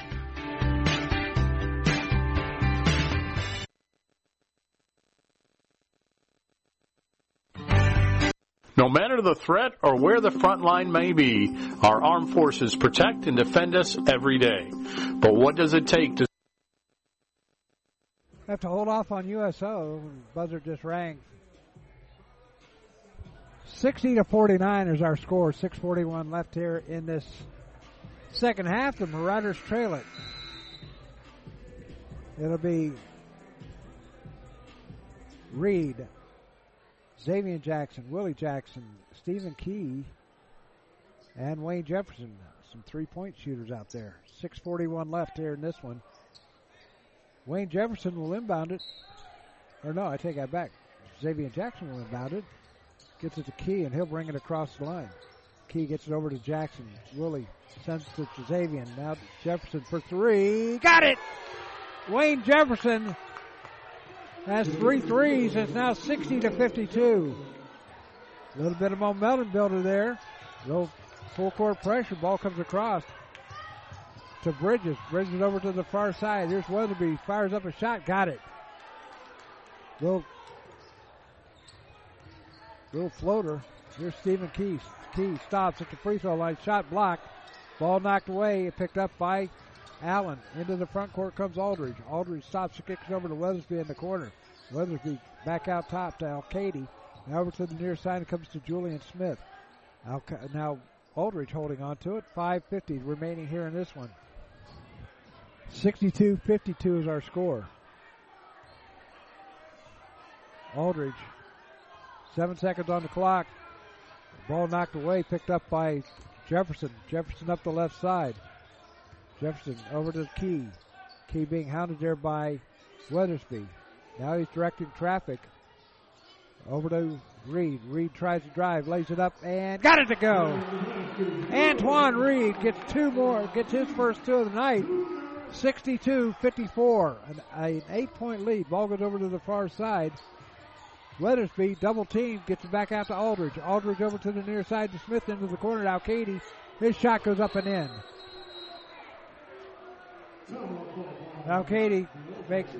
No matter the threat or where the front line may be, our armed forces protect and defend us every day. But what does it take to... I have to hold off on USO. Buzzer just rang. 60-49 is our score. 6:41 left here in this second half. The Marauders trail it. It'll be Reed, Xavier Jackson, Willie Jackson, Stephen Key, and Wayne Jefferson. Some three-point shooters out there. 6:41 left here in this one. Wayne Jefferson will inbound it. Or no, I take that back. Xavier Jackson will inbound it. Gets it to Key, and he'll bring it across the line. Key gets it over to Jackson. Willie sends it to Xavier. Now Jefferson for three. Got it! Wayne Jefferson has three threes. It's now 60-52. A little bit of momentum builder there. Little full court pressure. Ball comes across to Bridges. Bridges over to the far side. Here's Weatherby. Fires up a shot. Got it. Little floater. Here's Stephen Key. Key stops at the free throw line. Shot blocked. Ball knocked away. Picked up by Allen. Into the front court comes Aldridge. Aldridge stops and kicks it over to Weathersby in the corner. Weathersby back out top to Alkady. Now over to the near side. It comes to Julian Smith. Now Aldridge holding on to it. 5:50 remaining here in this one. 62-52 is our score. Aldridge. 7 seconds on the clock. Ball knocked away, picked up by Jefferson. Jefferson up the left side. Jefferson over to Key. Key being hounded there by Weathersby. Now he's directing traffic over to Reed. Reed tries to drive, lays it up, and got it to go. Antoine Reed gets two more, gets his first two of the night. 62-54, an 8-point lead. Ball goes over to the far side. Weathersby, double team, gets it back out to Aldridge. Aldridge over to the near side to Smith into the corner to Alkady. His shot goes up and in. Alkady makes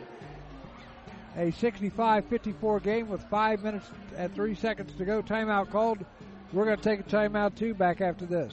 a 65-54 game with 5 minutes and 3 seconds to go. Timeout called. We're going to take a timeout too back after this.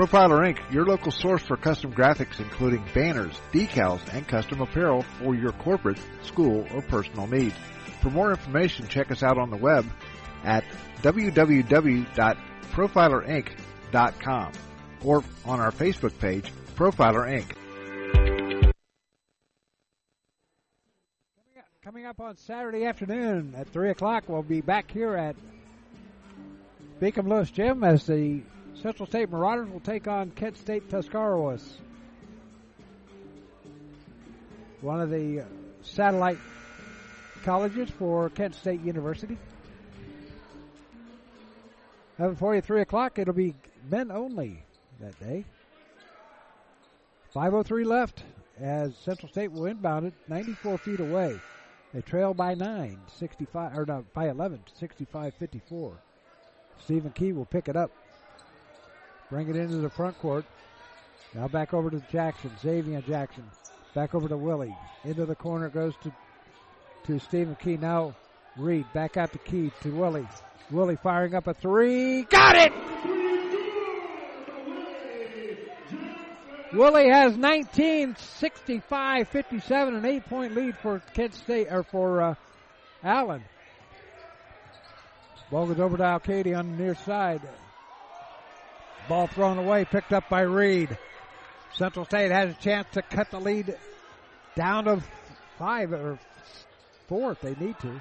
Profiler Inc., your local source for custom graphics including banners, decals, and custom apparel for your corporate, school, or personal needs. For more information, check us out on the web at www.profilerinc.com or on our Facebook page, Profiler Inc. Coming up on Saturday afternoon at 3 o'clock, we'll be back here at Beacom Lewis Gym as the Central State Marauders will take on Kent State Tuscarawas. One of the satellite colleges for Kent State University. Having 43 o'clock, it'll be men only that day. 5:03 left as Central State will inbound it 94 feet away. They trail by 11, 65-54. Stephen Key will pick it up. Bring it into the front court. Now back over to Jackson. Xavier Jackson. Back over to Willie. Into the corner goes to Stephen Key. Now Reed. Back out to Key. To Willie. Willie firing up a three. Got it! Willie has 19, 65, 57, an 8-point lead for Kent State, or for Allen. Ball goes over to Alkady on the near side. Ball thrown away, picked up by Reed. Central State has a chance to cut the lead down to 5 or 4 if they need to.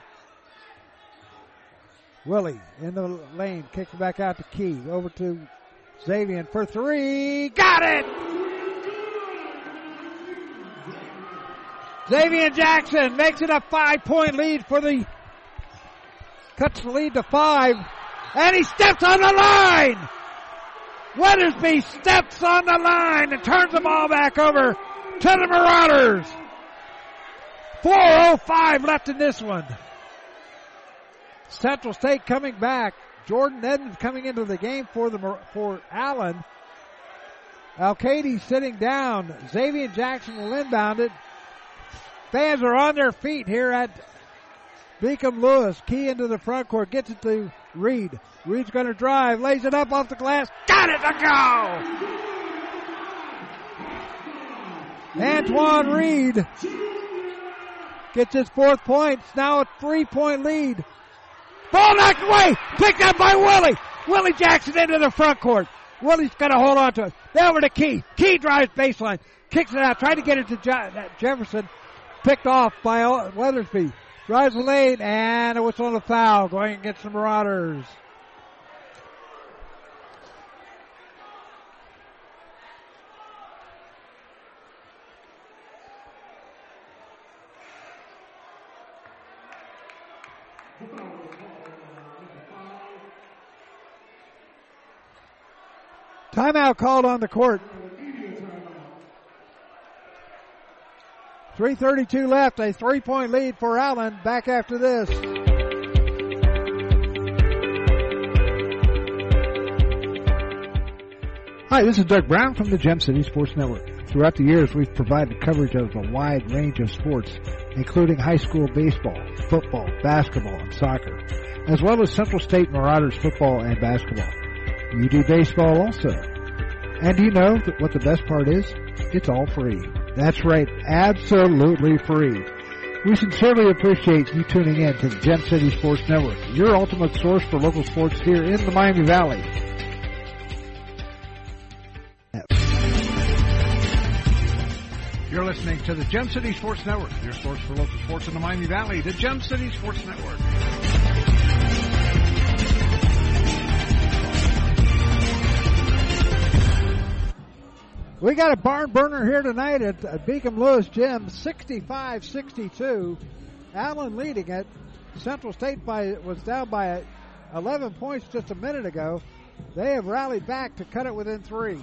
Willie in the lane, kicks it back out to Key, over to Xavier for three. Got it! Xavier Jackson makes it a 5-point lead for the, cuts the lead to 5, and he steps on the line! Weathersby steps on the line and turns the ball back over to the Marauders. 4:05 left in this one. Central State coming back. Jordan Edmonds coming into the game for Allen. Alkady sitting down. Xavier Jackson will inbound it. Fans are on their feet here at Beacom Lewis. Key into the front court. Gets it to Reed. Reed's going to drive. Lays it up off the glass. Got it! A goal! Antoine Reed gets his 4th point. It's now a 3-point lead. Ball knocked away. Picked up by Willie. Willie Jackson into the front court. Willie's going to hold on to it. Now over to Key. Key drives baseline. Kicks it out. Tried to get it to Jefferson. Picked off by Weathersby. Drives the lane, and a whistle on the foul going against the Marauders. Timeout called on the court. 3:32 left, a 3-point lead for Allen. Back after this. Hi, this is Doug Brown from the Gem City Sports Network. Throughout the years, we've provided coverage of a wide range of sports, including high school baseball, football, basketball, and soccer, as well as Central State Marauders football and basketball. You do baseball also. And do you know what the best part is? It's all free. That's right, absolutely free. We sincerely appreciate you tuning in to the Gem City Sports Network, your ultimate source for local sports here in the Miami Valley. You're listening to the Gem City Sports Network, your source for local sports in the Miami Valley, the Gem City Sports Network. We got a barn burner here tonight at Beacom Lewis Gym, 65-62. Allen leading it. Central State was down by 11 points just a minute ago. They have rallied back to cut it within 3.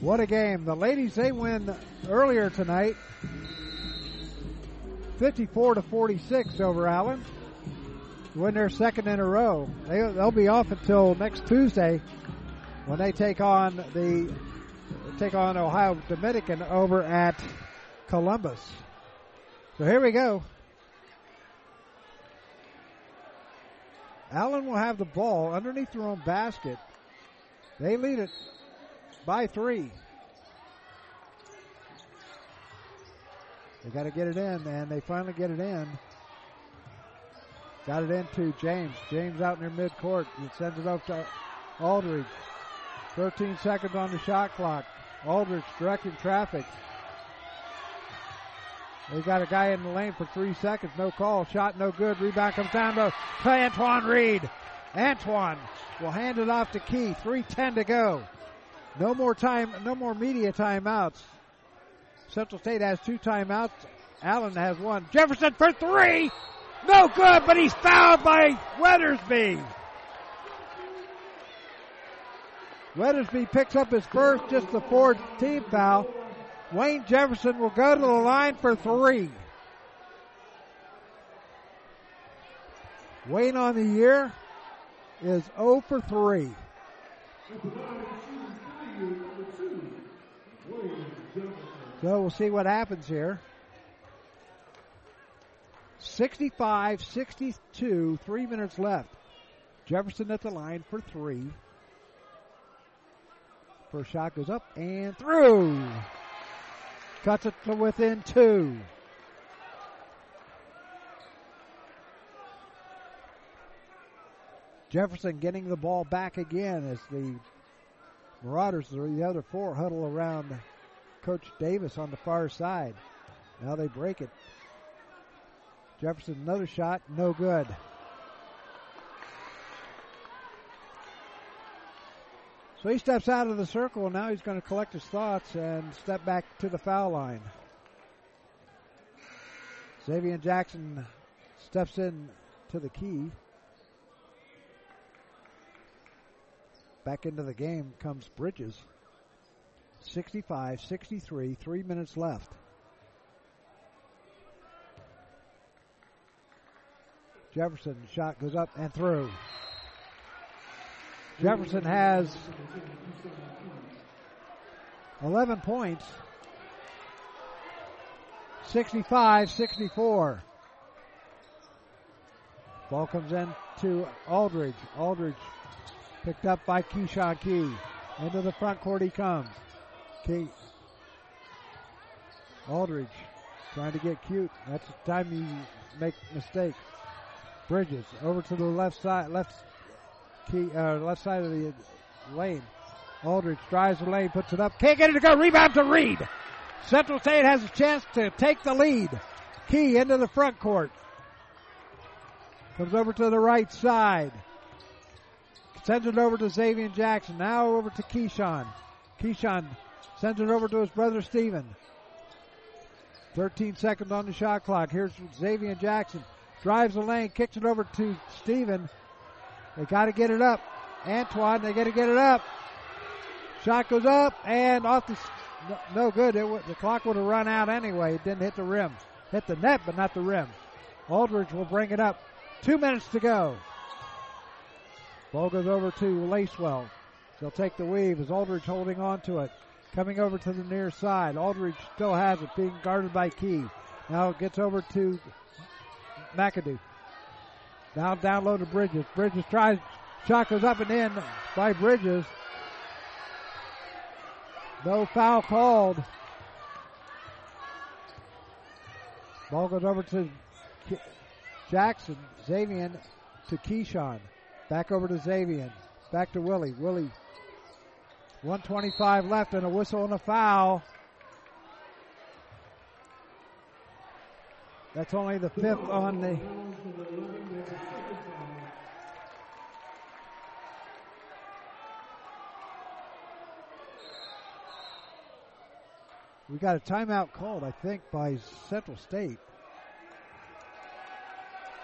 What a game. The ladies, they win earlier tonight, 54-46 over Allen. Win their second in a row. They'll be off until next Tuesday, when they take on Ohio Dominican over at Columbus. So here we go. Allen will have the ball underneath their own basket. They lead it by 3. They got to get it in, and they finally get it in. Got it into James. James out near midcourt. He sends it off to Aldridge. 13 seconds on the shot clock. Aldridge directing traffic. They got a guy in the lane for 3 seconds. No call. Shot no good. Rebound comes down to Antoine Reed. Antoine will hand it off to Key. 3:10 to go. No more time. No more media timeouts. Central State has 2 timeouts. Allen has 1. Jefferson for 3. No good, but he's fouled by Weathersby. Weathersby picks up his first, just the 4th team foul. Wayne Jefferson will go to the line for 3. Wayne on the year is 0 for 3. So we'll see what happens here. 65-62, 3 minutes left. Jefferson at the line for 3. First shot goes up and through. Cuts it to within two. Jefferson getting the ball back again as the Marauders, the other four, huddle around Coach Davis on the far side. Now they break it. Jefferson, another shot, no good. So he steps out of the circle, and now he's going to collect his thoughts and step back to the foul line. Xavier Jackson steps in to the key. Back into the game comes Bridges. 65-63, 3 minutes left. Jefferson shot goes up and through. Jefferson has 11 points. 65-64. Ball comes in to Aldridge. Aldridge picked up by Keyshawn Key. Into the front court he comes. Key. Aldridge trying to get cute. That's the time you make mistakes. Bridges over to the left side, left side of the lane. Aldridge drives the lane, puts it up. Can't get it to go. Rebound to Reed. Central State has a chance to take the lead. Key into the front court. Comes over to the right side. Sends it over to Xavier Jackson. Now over to Keyshawn. Keyshawn sends it over to his brother Stephen. 13 seconds on the shot clock. Here's Xavier Jackson. Drives the lane. Kicks it over to Stephen. They got to get it up. Antoine, they got to get it up. Shot goes up and off the... No good. The clock would have run out anyway. It didn't hit the rim. Hit the net, but not the rim. Aldridge will bring it up. 2 minutes to go. Ball goes over to Lacewell. She'll take the weave as Aldridge holding on to it. Coming over to the near side. Aldridge still has it, being guarded by Key. Now it gets over to McAdoo. Now down low to Bridges. Bridges tries. Shot goes up and in by Bridges. No foul called. Ball goes over to Jackson. Xavier to Keyshawn. Back over to Xavier. Back to Willie. Willie. 1:25 left and a whistle and a foul. That's only the fifth on the... We got a timeout called, I think, by Central State.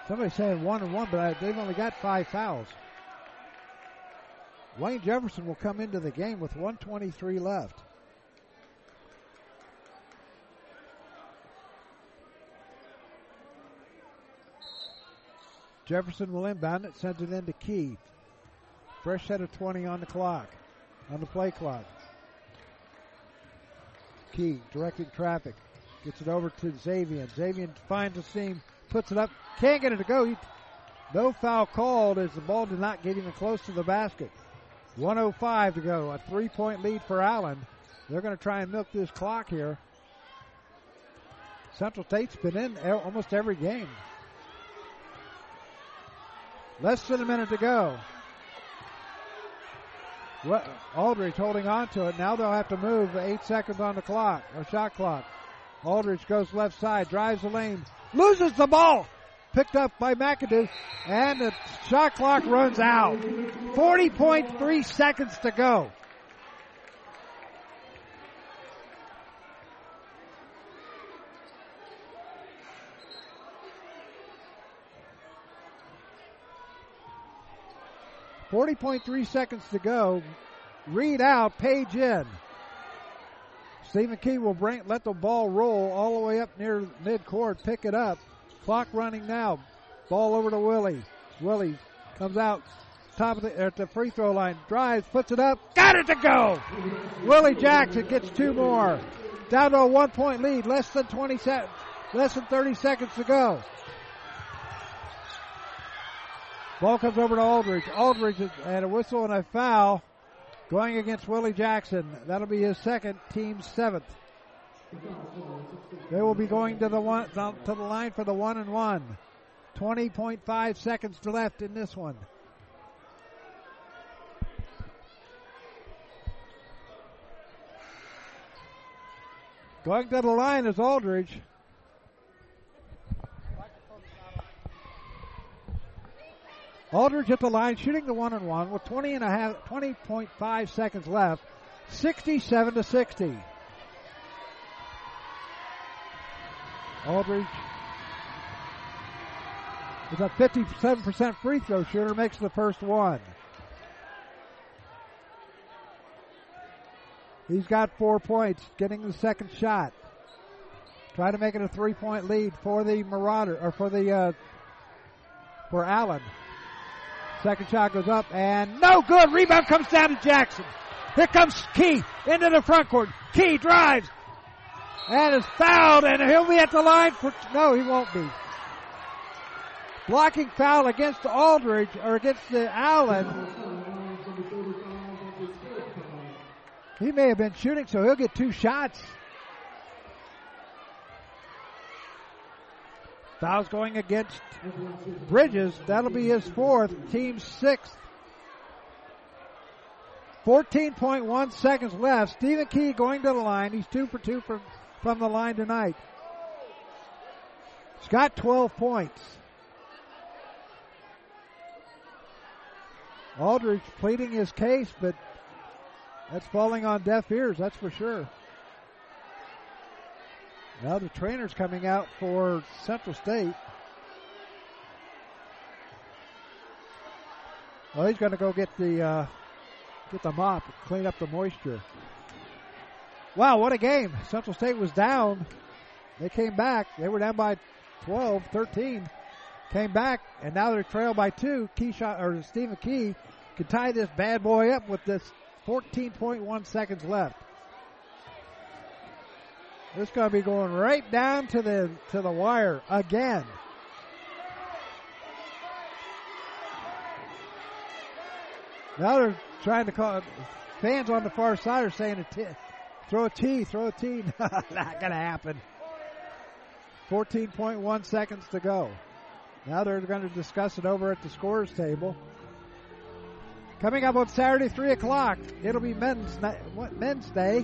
Somebody's saying 1-1, but they've only got 5 fouls. Wayne Jefferson will come into the game with 1:23 left. Jefferson will inbound it, sends it into Key. Fresh set of 20 on the clock, on the play clock. Key directing traffic, gets it over to Xavier. Xavier finds a seam. Puts it up. Can't get it to go. No foul called as the ball did not get even close to the basket. 1:05 to go. A 3-point lead for Allen. They're going to try and milk this clock here. Central State's been in almost every game. Less than a minute to go. Aldridge holding on to it. Now they'll have to move 8 seconds on the clock, or shot clock. Aldridge goes left side, drives the lane. Loses the ball. Picked up by McAdoo. And the shot clock runs out. 40.3 seconds to go. Reed out, Page in. Stephen Key will let the ball roll all the way up near midcourt, pick it up. Clock running now. Ball over to Willie. Willie comes out top of at the free throw line, drives, puts it up, got it to go! Willie Jackson gets 2 more. Down to a 1-point lead, less than 30 seconds to go. Ball comes over to Aldridge. Aldridge had a whistle and a foul. going against Willie Jackson. That'll be his second, team's seventh. They will be going to the line for the 1-and-1. 20.5 seconds to left in this one. Going to the line is Aldridge. Aldridge at the line, shooting the 1-and-1 with 20.5 seconds left, 67-60. Aldridge is a 57% free throw shooter, makes the first one. He's got 4 points, getting the second shot. Try to make it a 3-point lead for the Marauder, or for Allen. Second shot goes up and no good. Rebound comes down to Jackson. Here comes Key into the front court. Key drives and is fouled, and he'll be at the line for, no, he won't be. Blocking foul against Aldridge, or against the Allen. He may have been shooting, so he'll get 2 shots. Foul's going against Bridges. That'll be his fourth, team's sixth. 14.1 seconds left. Stephen Key going to the line. He's 2 for 2 from the line tonight. He's got 12 points. Aldridge pleading his case, but that's falling on deaf ears, that's for sure. Now the trainer's coming out for Central State. Well, he's going to go get the mop and clean up the moisture. Wow, what a game. Central State was down. They came back. They were down by 12, 13. Came back, and now they're trailed by 2. Keyshawn, or Stephen Key, can tie this bad boy up with this 14.1 seconds left. This is going to be going right down to the wire again. Now they're trying to call. Fans on the far side are saying, throw a T. Not going to happen. 14.1 seconds to go. Now they're going to discuss it over at the scorer's table. Coming up on Saturday, 3 o'clock, it'll be Men's Day.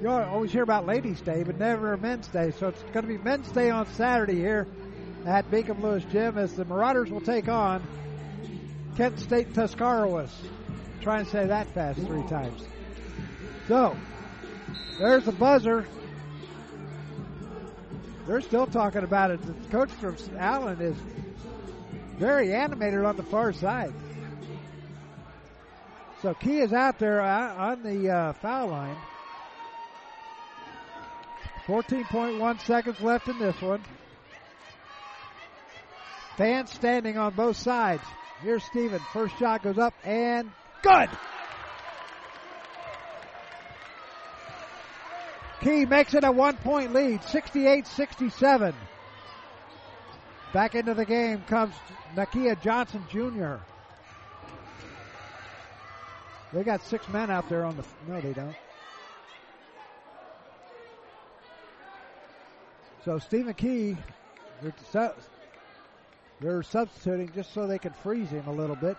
You always hear about Ladies' Day, but never Men's Day. So it's going to be Men's Day on Saturday here at Beacom Lewis Gym as the Marauders will take on Kent State Tuscarawas. Try and say that fast 3 times. So, there's the buzzer. They're still talking about it. The coach from Allen is very animated on the far side. So Key is out there on the foul line. 14.1 seconds left in this one. Fans standing on both sides. Here's Steven. First shot goes up and good. Key makes it a 1-point lead, 68-67. Back into the game comes Nakia Johnson Jr. They got 6 men out there on the, no they don't. So Stephen Key, they're substituting just so they can freeze him a little bit.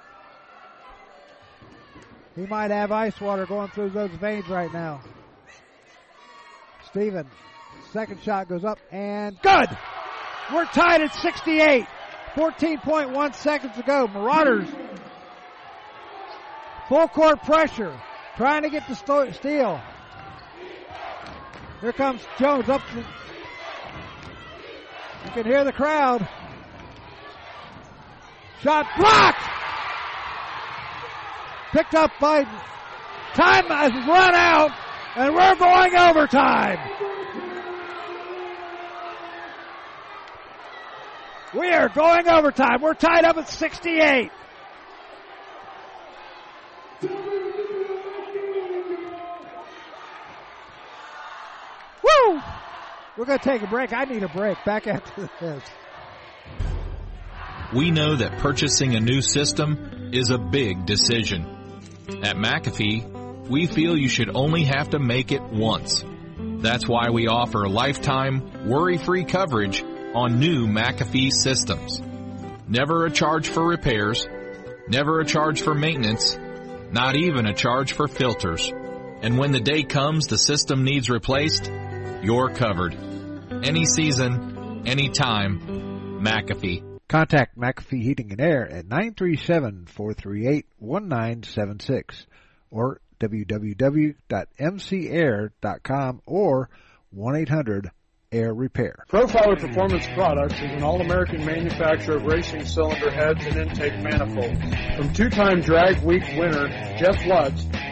He might have ice water going through those veins right now. Stephen, second shot goes up and good! We're tied at 68. 14.1 seconds to go. Marauders, full court pressure, trying to get the steal. Here comes Jones up to... You can hear the crowd. Shot blocked! Picked up by... Time has run out, and we're going overtime! We are going overtime. We're tied up at 68. Woo! We're going to take a break. I need a break. Back after this. We know that purchasing a new system is a big decision. At McAfee, we feel you should only have to make it once. That's why we offer lifetime, worry-free coverage on new McAfee systems. Never a charge for repairs, never a charge for maintenance, not even a charge for filters. And when the day comes the system needs replaced, you're covered. Any season, any time, McAfee. Contact McAfee Heating and Air at 937-438-1976 or www.mcair.com or 1-800-AIR-REPAIR. Profiler Performance Products is an all-American manufacturer of racing cylinder heads and intake manifolds. From two-time drag week winner Jeff Lutz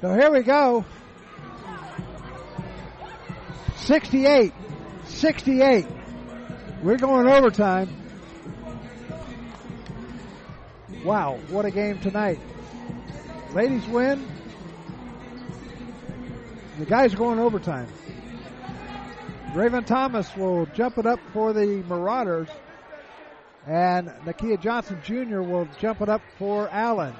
So here we go. 68. We're going overtime. Wow, what a game tonight. Ladies win. The guys are going overtime. Ravion Thomas will jump it up for the Marauders. And Nakia Johnson Jr. will jump it up for Allen.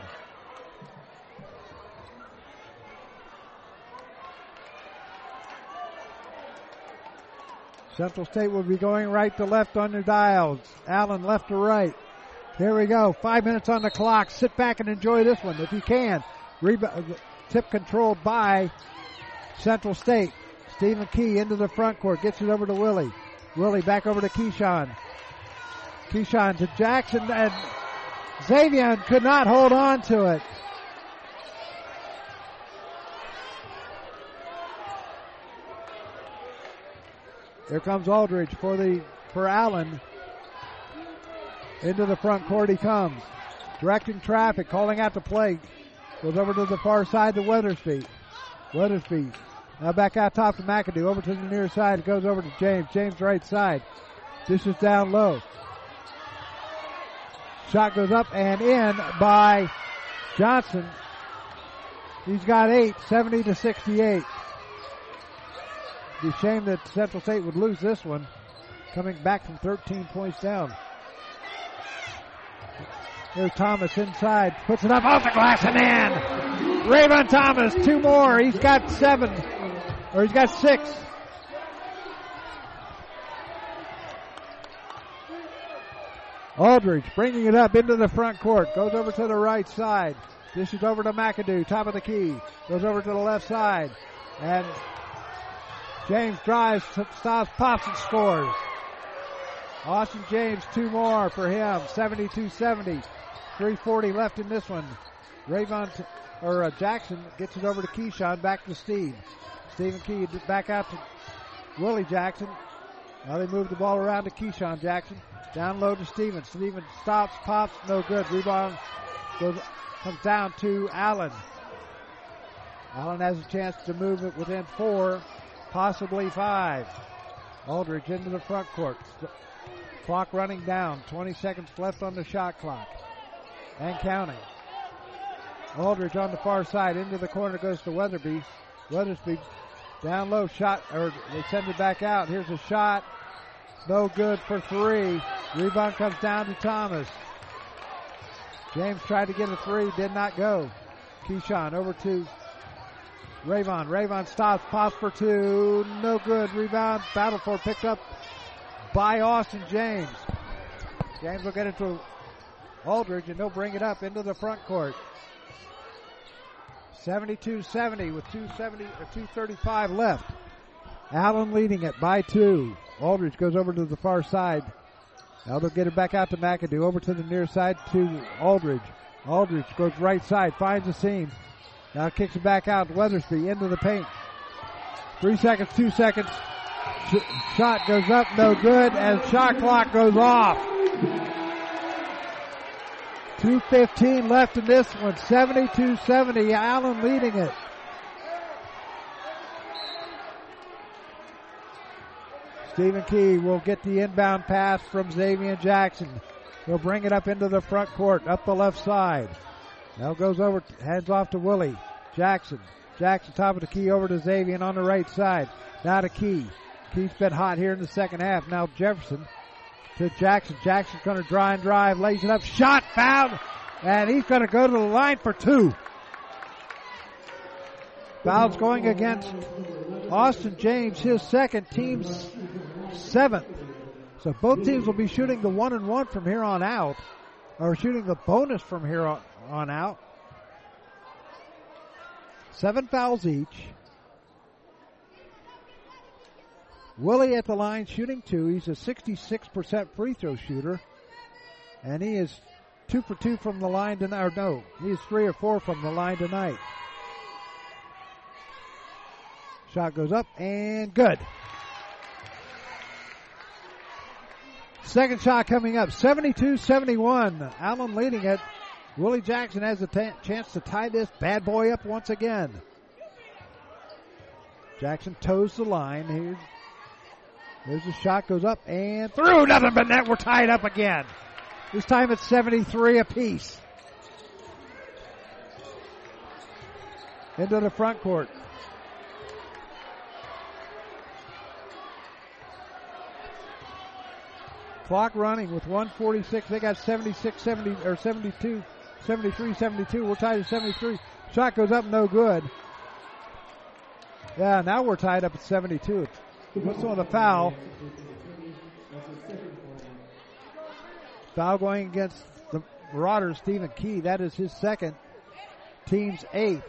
Central State will be going right to left on their dials. Allen left to right. Here we go. 5 minutes on the clock. Sit back and enjoy this one if you can. Tip controlled by Central State. Stephen Key into the front court, gets it over to Willie. Willie back over to Keyshawn. Keyshawn to Jackson, and Xavier could not hold on to it. Here comes Aldridge for Allen. Into the front court he comes. Directing traffic, calling out the play. Goes over to the far side to Weathersby. Weathersby. Now back out top to McAdoo. Over to the near side. It goes over to James. James right side. Dishes down low. Shot goes up and in by Johnson. He's got 8, 70-68. It'd be a shame that Central State would lose this one. Coming back from 13 points down. Here's Thomas inside. Puts it up off the glass and in. Ravion Thomas, two more. He's got 6. Aldridge bringing it up into the front court. Goes over to the right side. Dishes over to McAdoo, top of the key. Goes over to the left side. And James drives, stops, pops, and scores. Austin James, two more for him. 72-70. 3:40 left in this one. Jackson gets it over to Keyshawn, back to Steve. Stephen Key back out to Willie Jackson. Now they move the ball around to Keyshawn Jackson. Down low to Stephen. Stephen stops, pops, no good. Rebound comes down to Allen. Allen has a chance to move it within 4, possibly 5. Aldridge into the front court. Clock running down. 20 seconds left on the shot clock. And counting. Aldridge on the far side, into the corner goes to Weathersby. Weathersby down low shot, or they send it back out. Here's a shot, no good for 3. Rebound comes down to Thomas. James tried to get a 3, did not go. Keyshawn over to Ravion. Ravion stops, pops for 2, no good. Rebound, battle for, picked up by Austin James. James will get it to Aldridge, and they'll bring it up into the front court. 72-70 with 2:35 left. Allen leading it by 2. Aldridge goes over to the far side. Now they'll get it back out to McAdoo. Over to the near side to Aldridge. Aldridge goes right side, finds the seam. Now kicks it back out to Weathersby into the paint. 3 seconds, 2 seconds. Shot goes up, no good, and shot clock goes off. 2:15 left in this one. 72-70, Allen leading it. Stephen Key will get the inbound pass from Xavier Jackson. He'll bring it up into the front court, up the left side. Now goes over, hands off to Willie Jackson. Jackson, top of the key, over to Xavier on the right side. Now to Key. Key's been hot here in the second half. Now Jefferson to Jackson. Jackson's going to try and drive, lays it up, shot, fouled, and he's going to go to the line for two. Foul's going against Austin James, his second, team's seventh. So both teams will be shooting the 1-and-1 from here on out, or shooting the bonus from here on out. 7 fouls each. Willie at the line shooting 2. He's a 66% free throw shooter. And he is 2 for 2 from the line tonight. Or no, he is 3 or 4 from the line tonight. Shot goes up and good. Second shot coming up. 72-71. Allen leading it. Willie Jackson has a chance to tie this bad boy up once again. Jackson toes the line. There's the shot. Goes up and through. Nothing but net. We're tied up again. This time it's 73 apiece. Into the front court. Clock running with 1:46. They got 73-72. We're tied at 73. Shot goes up, no good. Yeah, now we're tied up at 72. What's on the foul? Foul going against the Marauders, Stephen Key. That is his second, team's eighth.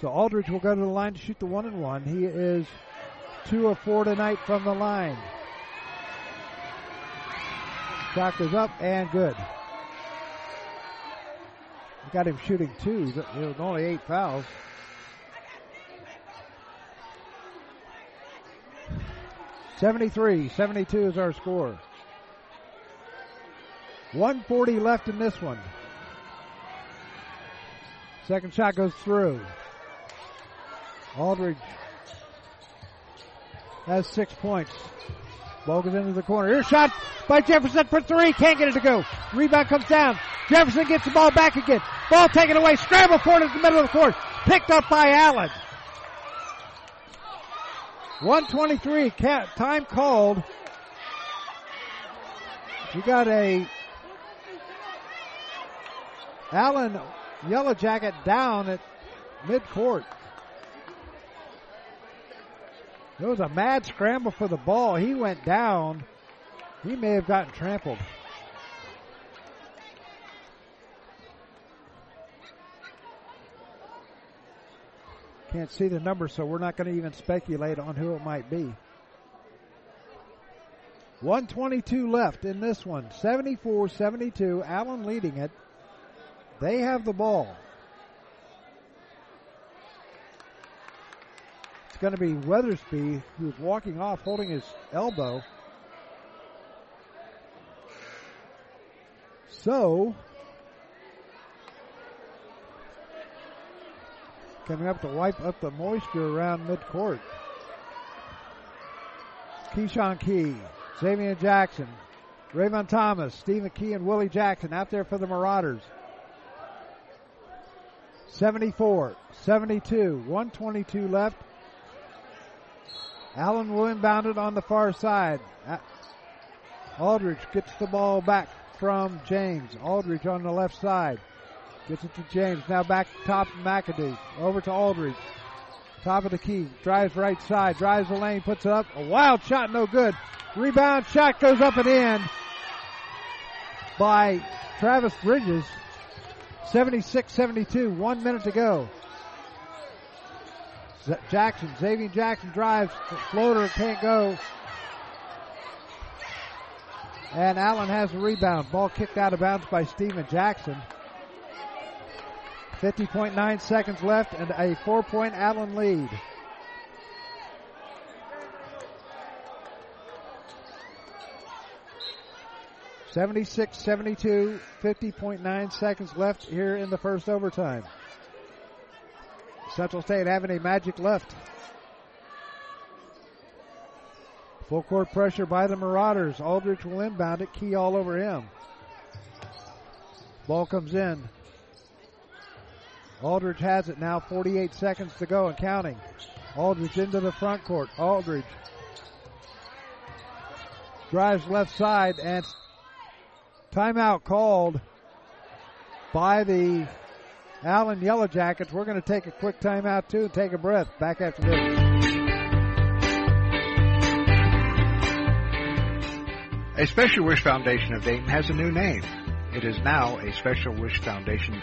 So Aldridge will go to the line to shoot the 1-and-1. He is 2 of 4 tonight from the line. Shot goes up and good. Got him shooting 2. It was only 8 fouls. .73-72 is our score. 1:40 left in this one. Second shot goes through. Aldridge has 6 points. Ball goes into the corner. Here's a shot by Jefferson for 3. Can't get it to go. Rebound comes down. Jefferson gets the ball back again. Ball taken away. Scramble for it in the middle of the court. Picked up by Allen. 1:23. Time called. You got a Allen Yellow Jacket down at midcourt. It was a mad scramble for the ball. He went down. He may have gotten trampled. Can't see the number, so we're not going to even speculate on who it might be. 1:22 left in this one. 74-72. Allen leading it. They have the ball. Going to be Weathersby, who's walking off holding his elbow. So coming up to wipe up the moisture around midcourt. Keyshawn Key, Xavier Jackson, Ravion Thomas, Stephen Key, and Willie Jackson out there for the Marauders. 74-72, 1:22 left. Allen will inbound it on the far side. Aldridge gets the ball back from James. Aldridge on the left side. Gets it to James. Now back top to McAdoo. Over to Aldridge. Top of the key. Drives right side. Drives the lane. Puts it up. A wild shot. No good. Rebound. Shot goes up and in by Travis Bridges. 76-72. 1 minute to go. Xavier Jackson drives, floater can't go, and Allen has the rebound. Ball kicked out of bounds by Stephen Jackson. 50.9 seconds left and a 4-point Allen lead. 76-72, 50.9 seconds left here in the first overtime. Central State having a magic left. Full court pressure by the Marauders. Aldridge will inbound it. Key all over him. Ball comes in. Aldridge has it now. 48 seconds to go and counting. Aldridge into the front court. Aldridge drives left side, and timeout called by the Allen Yellow Jackets. We're going to take a quick timeout too. Take a breath. Back after this. A Special Wish Foundation of Dayton has a new name. It is now a Special Wish Foundation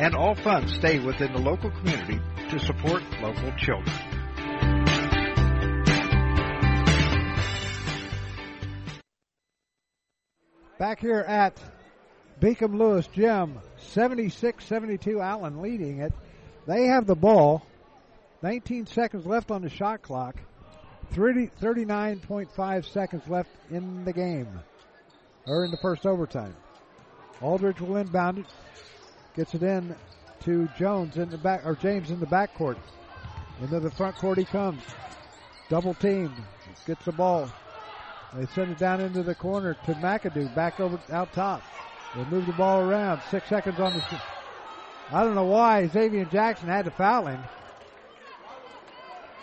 and all funds stay within the local community to support local children. Back here at Beacom Lewis Gym, 76-72, Allen leading it. They have the ball, 19 seconds left on the shot clock, 39.5 seconds left in the game, or in the first overtime. Aldridge will inbound it, gets it in to Jones in the back, or James in the backcourt. Into the front court he comes, double teamed, gets the ball. They send it down into the corner to McAdoo, back over out top. They move the ball around. 6 seconds on the. I don't know why Xavier Jackson had to foul him.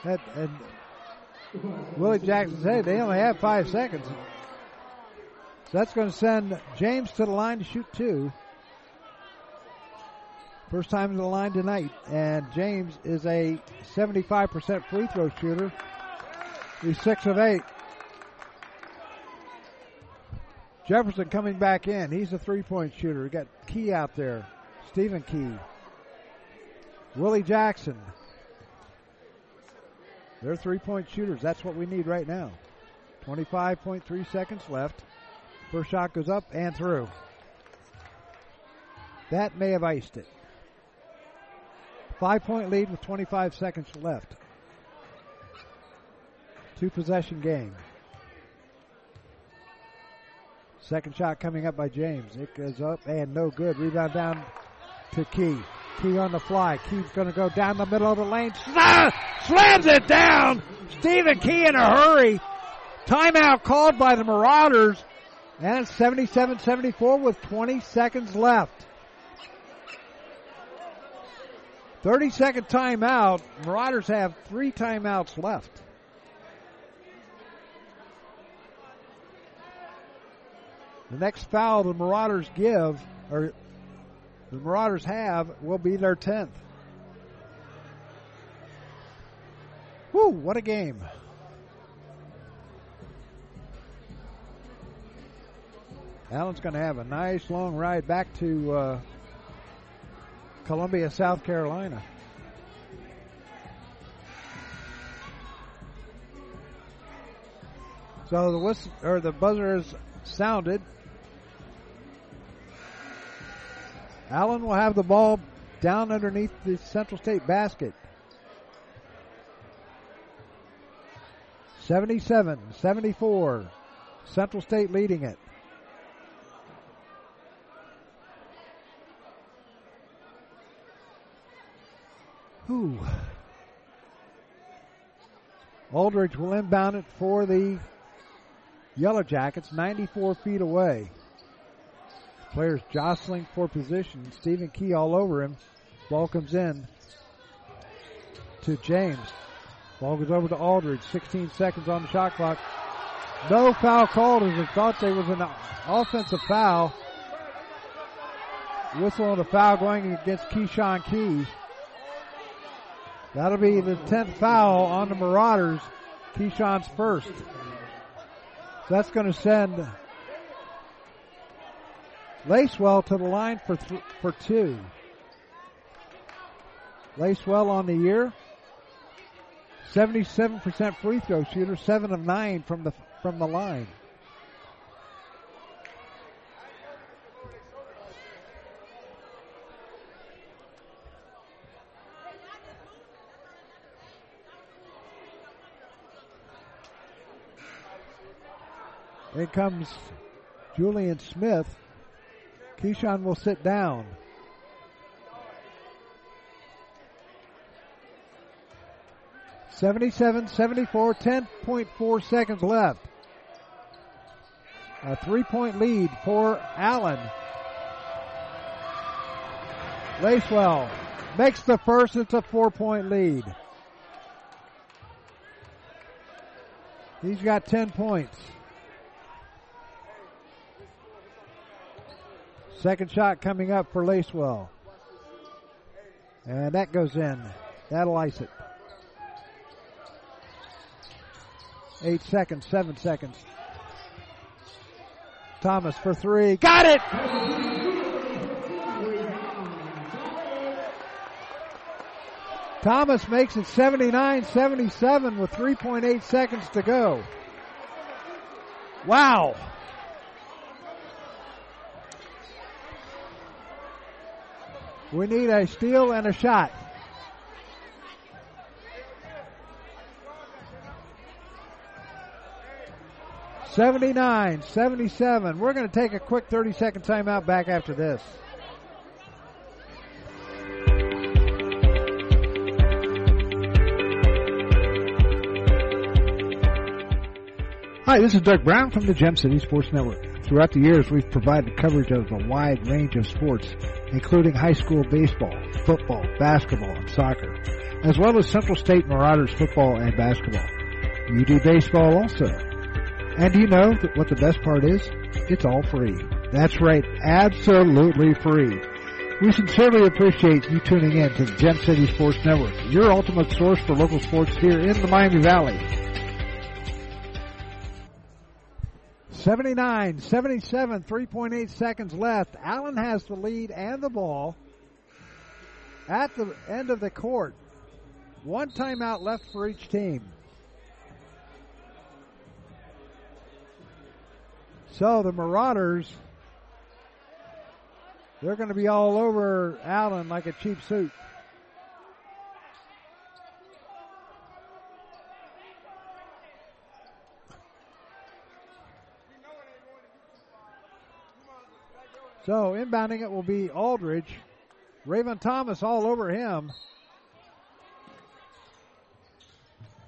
And Willie Jackson said they only have 5 seconds. So that's going to send James to the line to shoot two. First time to the line tonight, and James is a 75% free throw shooter. He's 6 of 8. Jefferson coming back in. He's a three-point shooter. We got Key out there. Stephen Key. Willie Jackson. They're three-point shooters. That's what we need right now. 25.3 seconds left. First shot goes up and through. That may have iced it. 5-point lead with 25 seconds left. Two-possession game. Second shot coming up by James. It goes up and no good. Rebound down to Key. Key on the fly. Key's going to go down the middle of the lane. Slams it down. Stephen Key in a hurry. Timeout called by the Marauders. And it's 77-74 with 20 seconds left. 30-second timeout. Marauders have 3 timeouts left. The next foul the Marauders give, or the Marauders have, will be their 10th. Woo, what a game. Allen's going to have a nice long ride back to Columbia, South Carolina. So the whistle, or the buzzer is sounded. Allen will have the ball down underneath the Central State basket. 77-74. Central State leading it. Whew. Aldridge will inbound it for the Yellow Jackets, 94 feet away. Players jostling for position. Stephen Key all over him. Ball comes in to James. Ball goes over to Aldridge. 16 seconds on the shot clock. No foul called, as they thought there was an offensive foul. Whistle on a foul going against Keyshawn Key. That'll be the 10th foul on the Marauders. Keyshawn's first. That's going to send Lacewell to the line for two. Lacewell on the year, 77% free throw shooter, 7 of 9 from the line. In comes Julian Smith. Keyshawn will sit down. $77-74, 10.4 seconds left. A 3-point lead for Allen. Lacewell makes the first. It's a 4-point lead. He's got 10 points. Second shot coming up for Lacewell. And that goes in. That'll ice it. 8 seconds, 7 seconds. Thomas for three. Got it! Thomas makes it 79-77 with 3.8 seconds to go. Wow! We need a steal and a shot. $79-77. We're going to take a quick 30-second timeout. Back after this. Hi, this is Doug Brown from the Gem City Sports Network. Throughout the years, we've provided coverage of a wide range of sports, including high school baseball, football, basketball, and soccer, as well as Central State Marauders football and basketball. You do baseball also. And do you know what the best part is? It's all free. That's right, absolutely free. We sincerely appreciate you tuning in to the Gem City Sports Network, your ultimate source for local sports here in the Miami Valley. 79-77, 3.8 seconds left. Allen has the lead and the ball at the end of the court. One timeout left for each team. So the Marauders, they're going to be all over Allen like a cheap suit. So inbounding it will be Aldridge. Ravion Thomas all over him.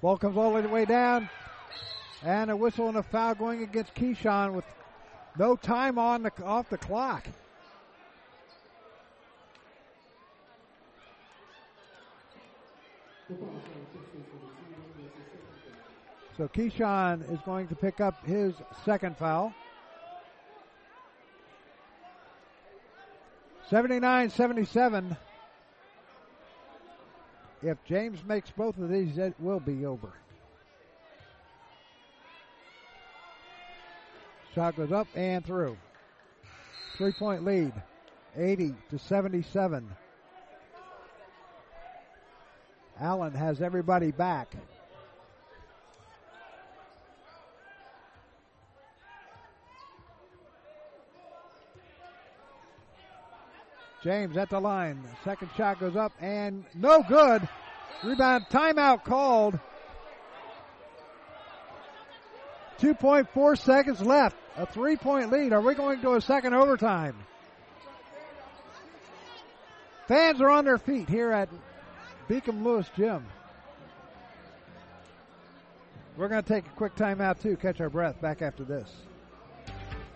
Ball comes all the way down. And a whistle and a foul going against Keyshawn with no time off the clock. So Keyshawn is going to pick up his second foul. 79-77. If James makes both of these, it will be over. Shot goes up and through. 3-point lead, 80-77. Allen has everybody back. James at the line. Second shot goes up and no good. Rebound, timeout called. 2.4 seconds left. A 3-point lead. Are we going to a second overtime? Fans are on their feet here at Beacom Lewis Gym. We're going to take a quick timeout too. Catch our breath. Back after this.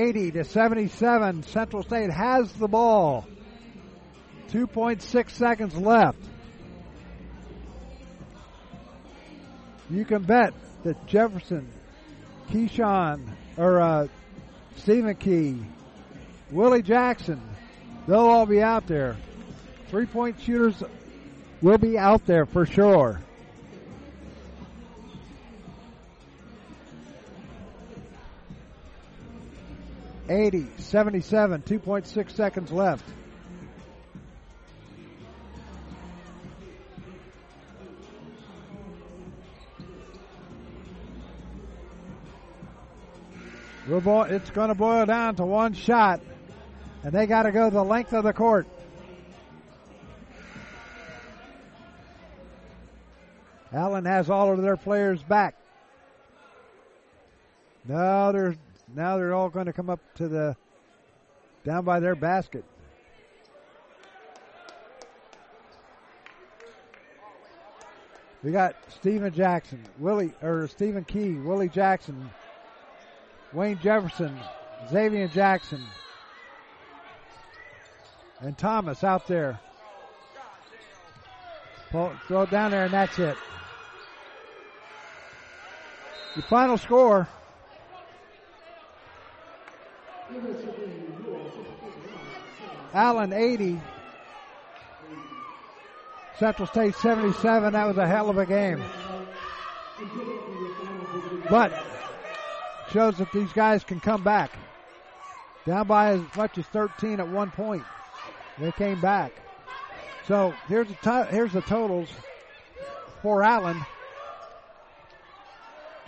80-77. Central State has the ball. 2.6 seconds left. You can bet that Jefferson, Stephen Key, Willie Jackson, they'll all be out there. Three-point shooters will be out there for sure. '80-77, 2.6 seconds left. It's going to boil down to one shot, and they got to go the length of the court. Allen has all of their players back. Now they're all going to come up to the down by their basket. We got Stephen Key, Willie Jackson, Wayne Jefferson, Xavier Jackson, and Thomas out there. Throw it down there, and that's it. The final score. Allen 80, Central State 77. That was a hell of a game. But shows that these guys can come back. Down by as much as 13 at one point. They came back. So here's the totals for Allen.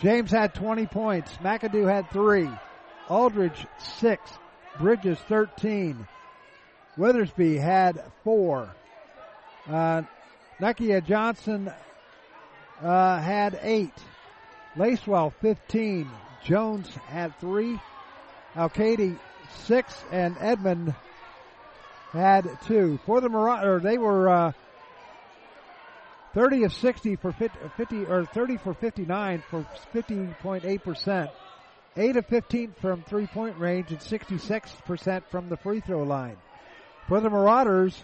James had 20 points. McAdoo had 3. Aldridge 6. Bridges 13. Weathersby had 4. Nakia Johnson had 8. Lacewell 15. Jones had 3, Alkady 6, and Edmund had 2. For the Marauders, they were 30 for 59 for 50.8%, 8 of 15 from 3-point range, and 66% from the free throw line. For the Marauders,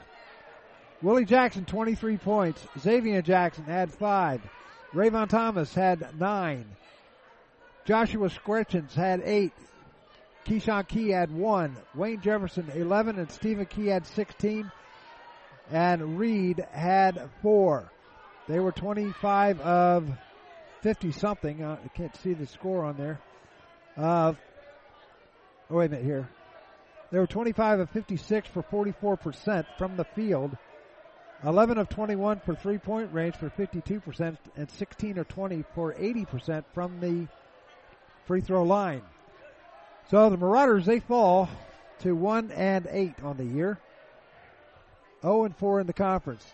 Willie Jackson 23 points, Xavier Jackson had 5, Ravion Thomas had 9. Joshua Scretchens had 8. Keyshawn Key had 1. Wayne Jefferson 11, and Stephen Key had 16. And Reed had 4. They were 25 of 50 something. I can't see the score on there. Wait a minute here. They were 25 of 56 for 44% from the field. 11 of 21 for 3-point range for 52%, and 16 of 20 for 80% from the free throw line. So the Marauders, they fall to 1-8 on the year, 0-4 in the conference.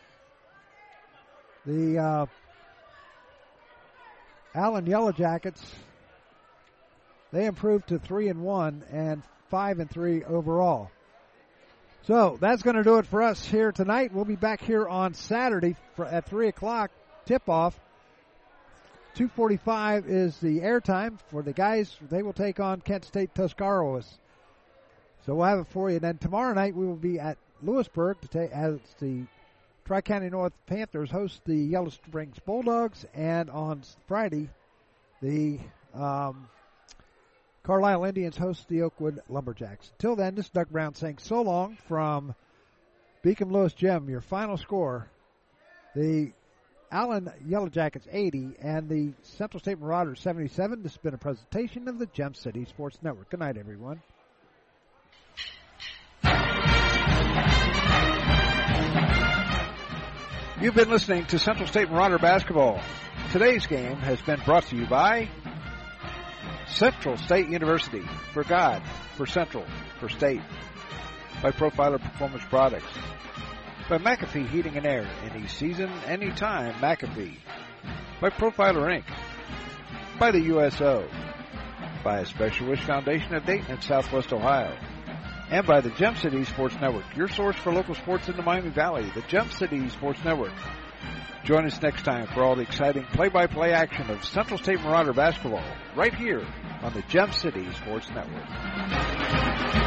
The Allen Yellow Jackets, they improved to 3-1 and 5-3 overall. So that's going to do it for us here tonight. We'll be back here on Saturday at 3:00 tip off. 2:45 is the airtime for the guys. They will take on Kent State Tuscarawas. So we'll have it for you. And then tomorrow night we will be at Lewisburg to take as the Tri-County North Panthers host the Yellow Springs Bulldogs. And on Friday, the Carlisle Indians host the Oakwood Lumberjacks. Till then, this is Doug Brown saying so long from Beacom Lewis Gym. Your final score, the Allen Yellow Jackets 80 and the Central State Marauders 77. This has been a presentation of the Gem City Sports Network. Good night, everyone. You've been listening to Central State Marauder Basketball. Today's game has been brought to you by Central State University. For God, for Central, for State. By Profiler Performance Products. By McAfee Heating and Air, any season, any time, McAfee. By Profiler Inc. By the USO. By a Special Wish Foundation of Dayton and Southwest Ohio. And by the Gem City Sports Network, your source for local sports in the Miami Valley. The Gem City Sports Network, Join us next time for all the exciting play-by-play action of Central State Marauder basketball right here on the Gem City Sports Network.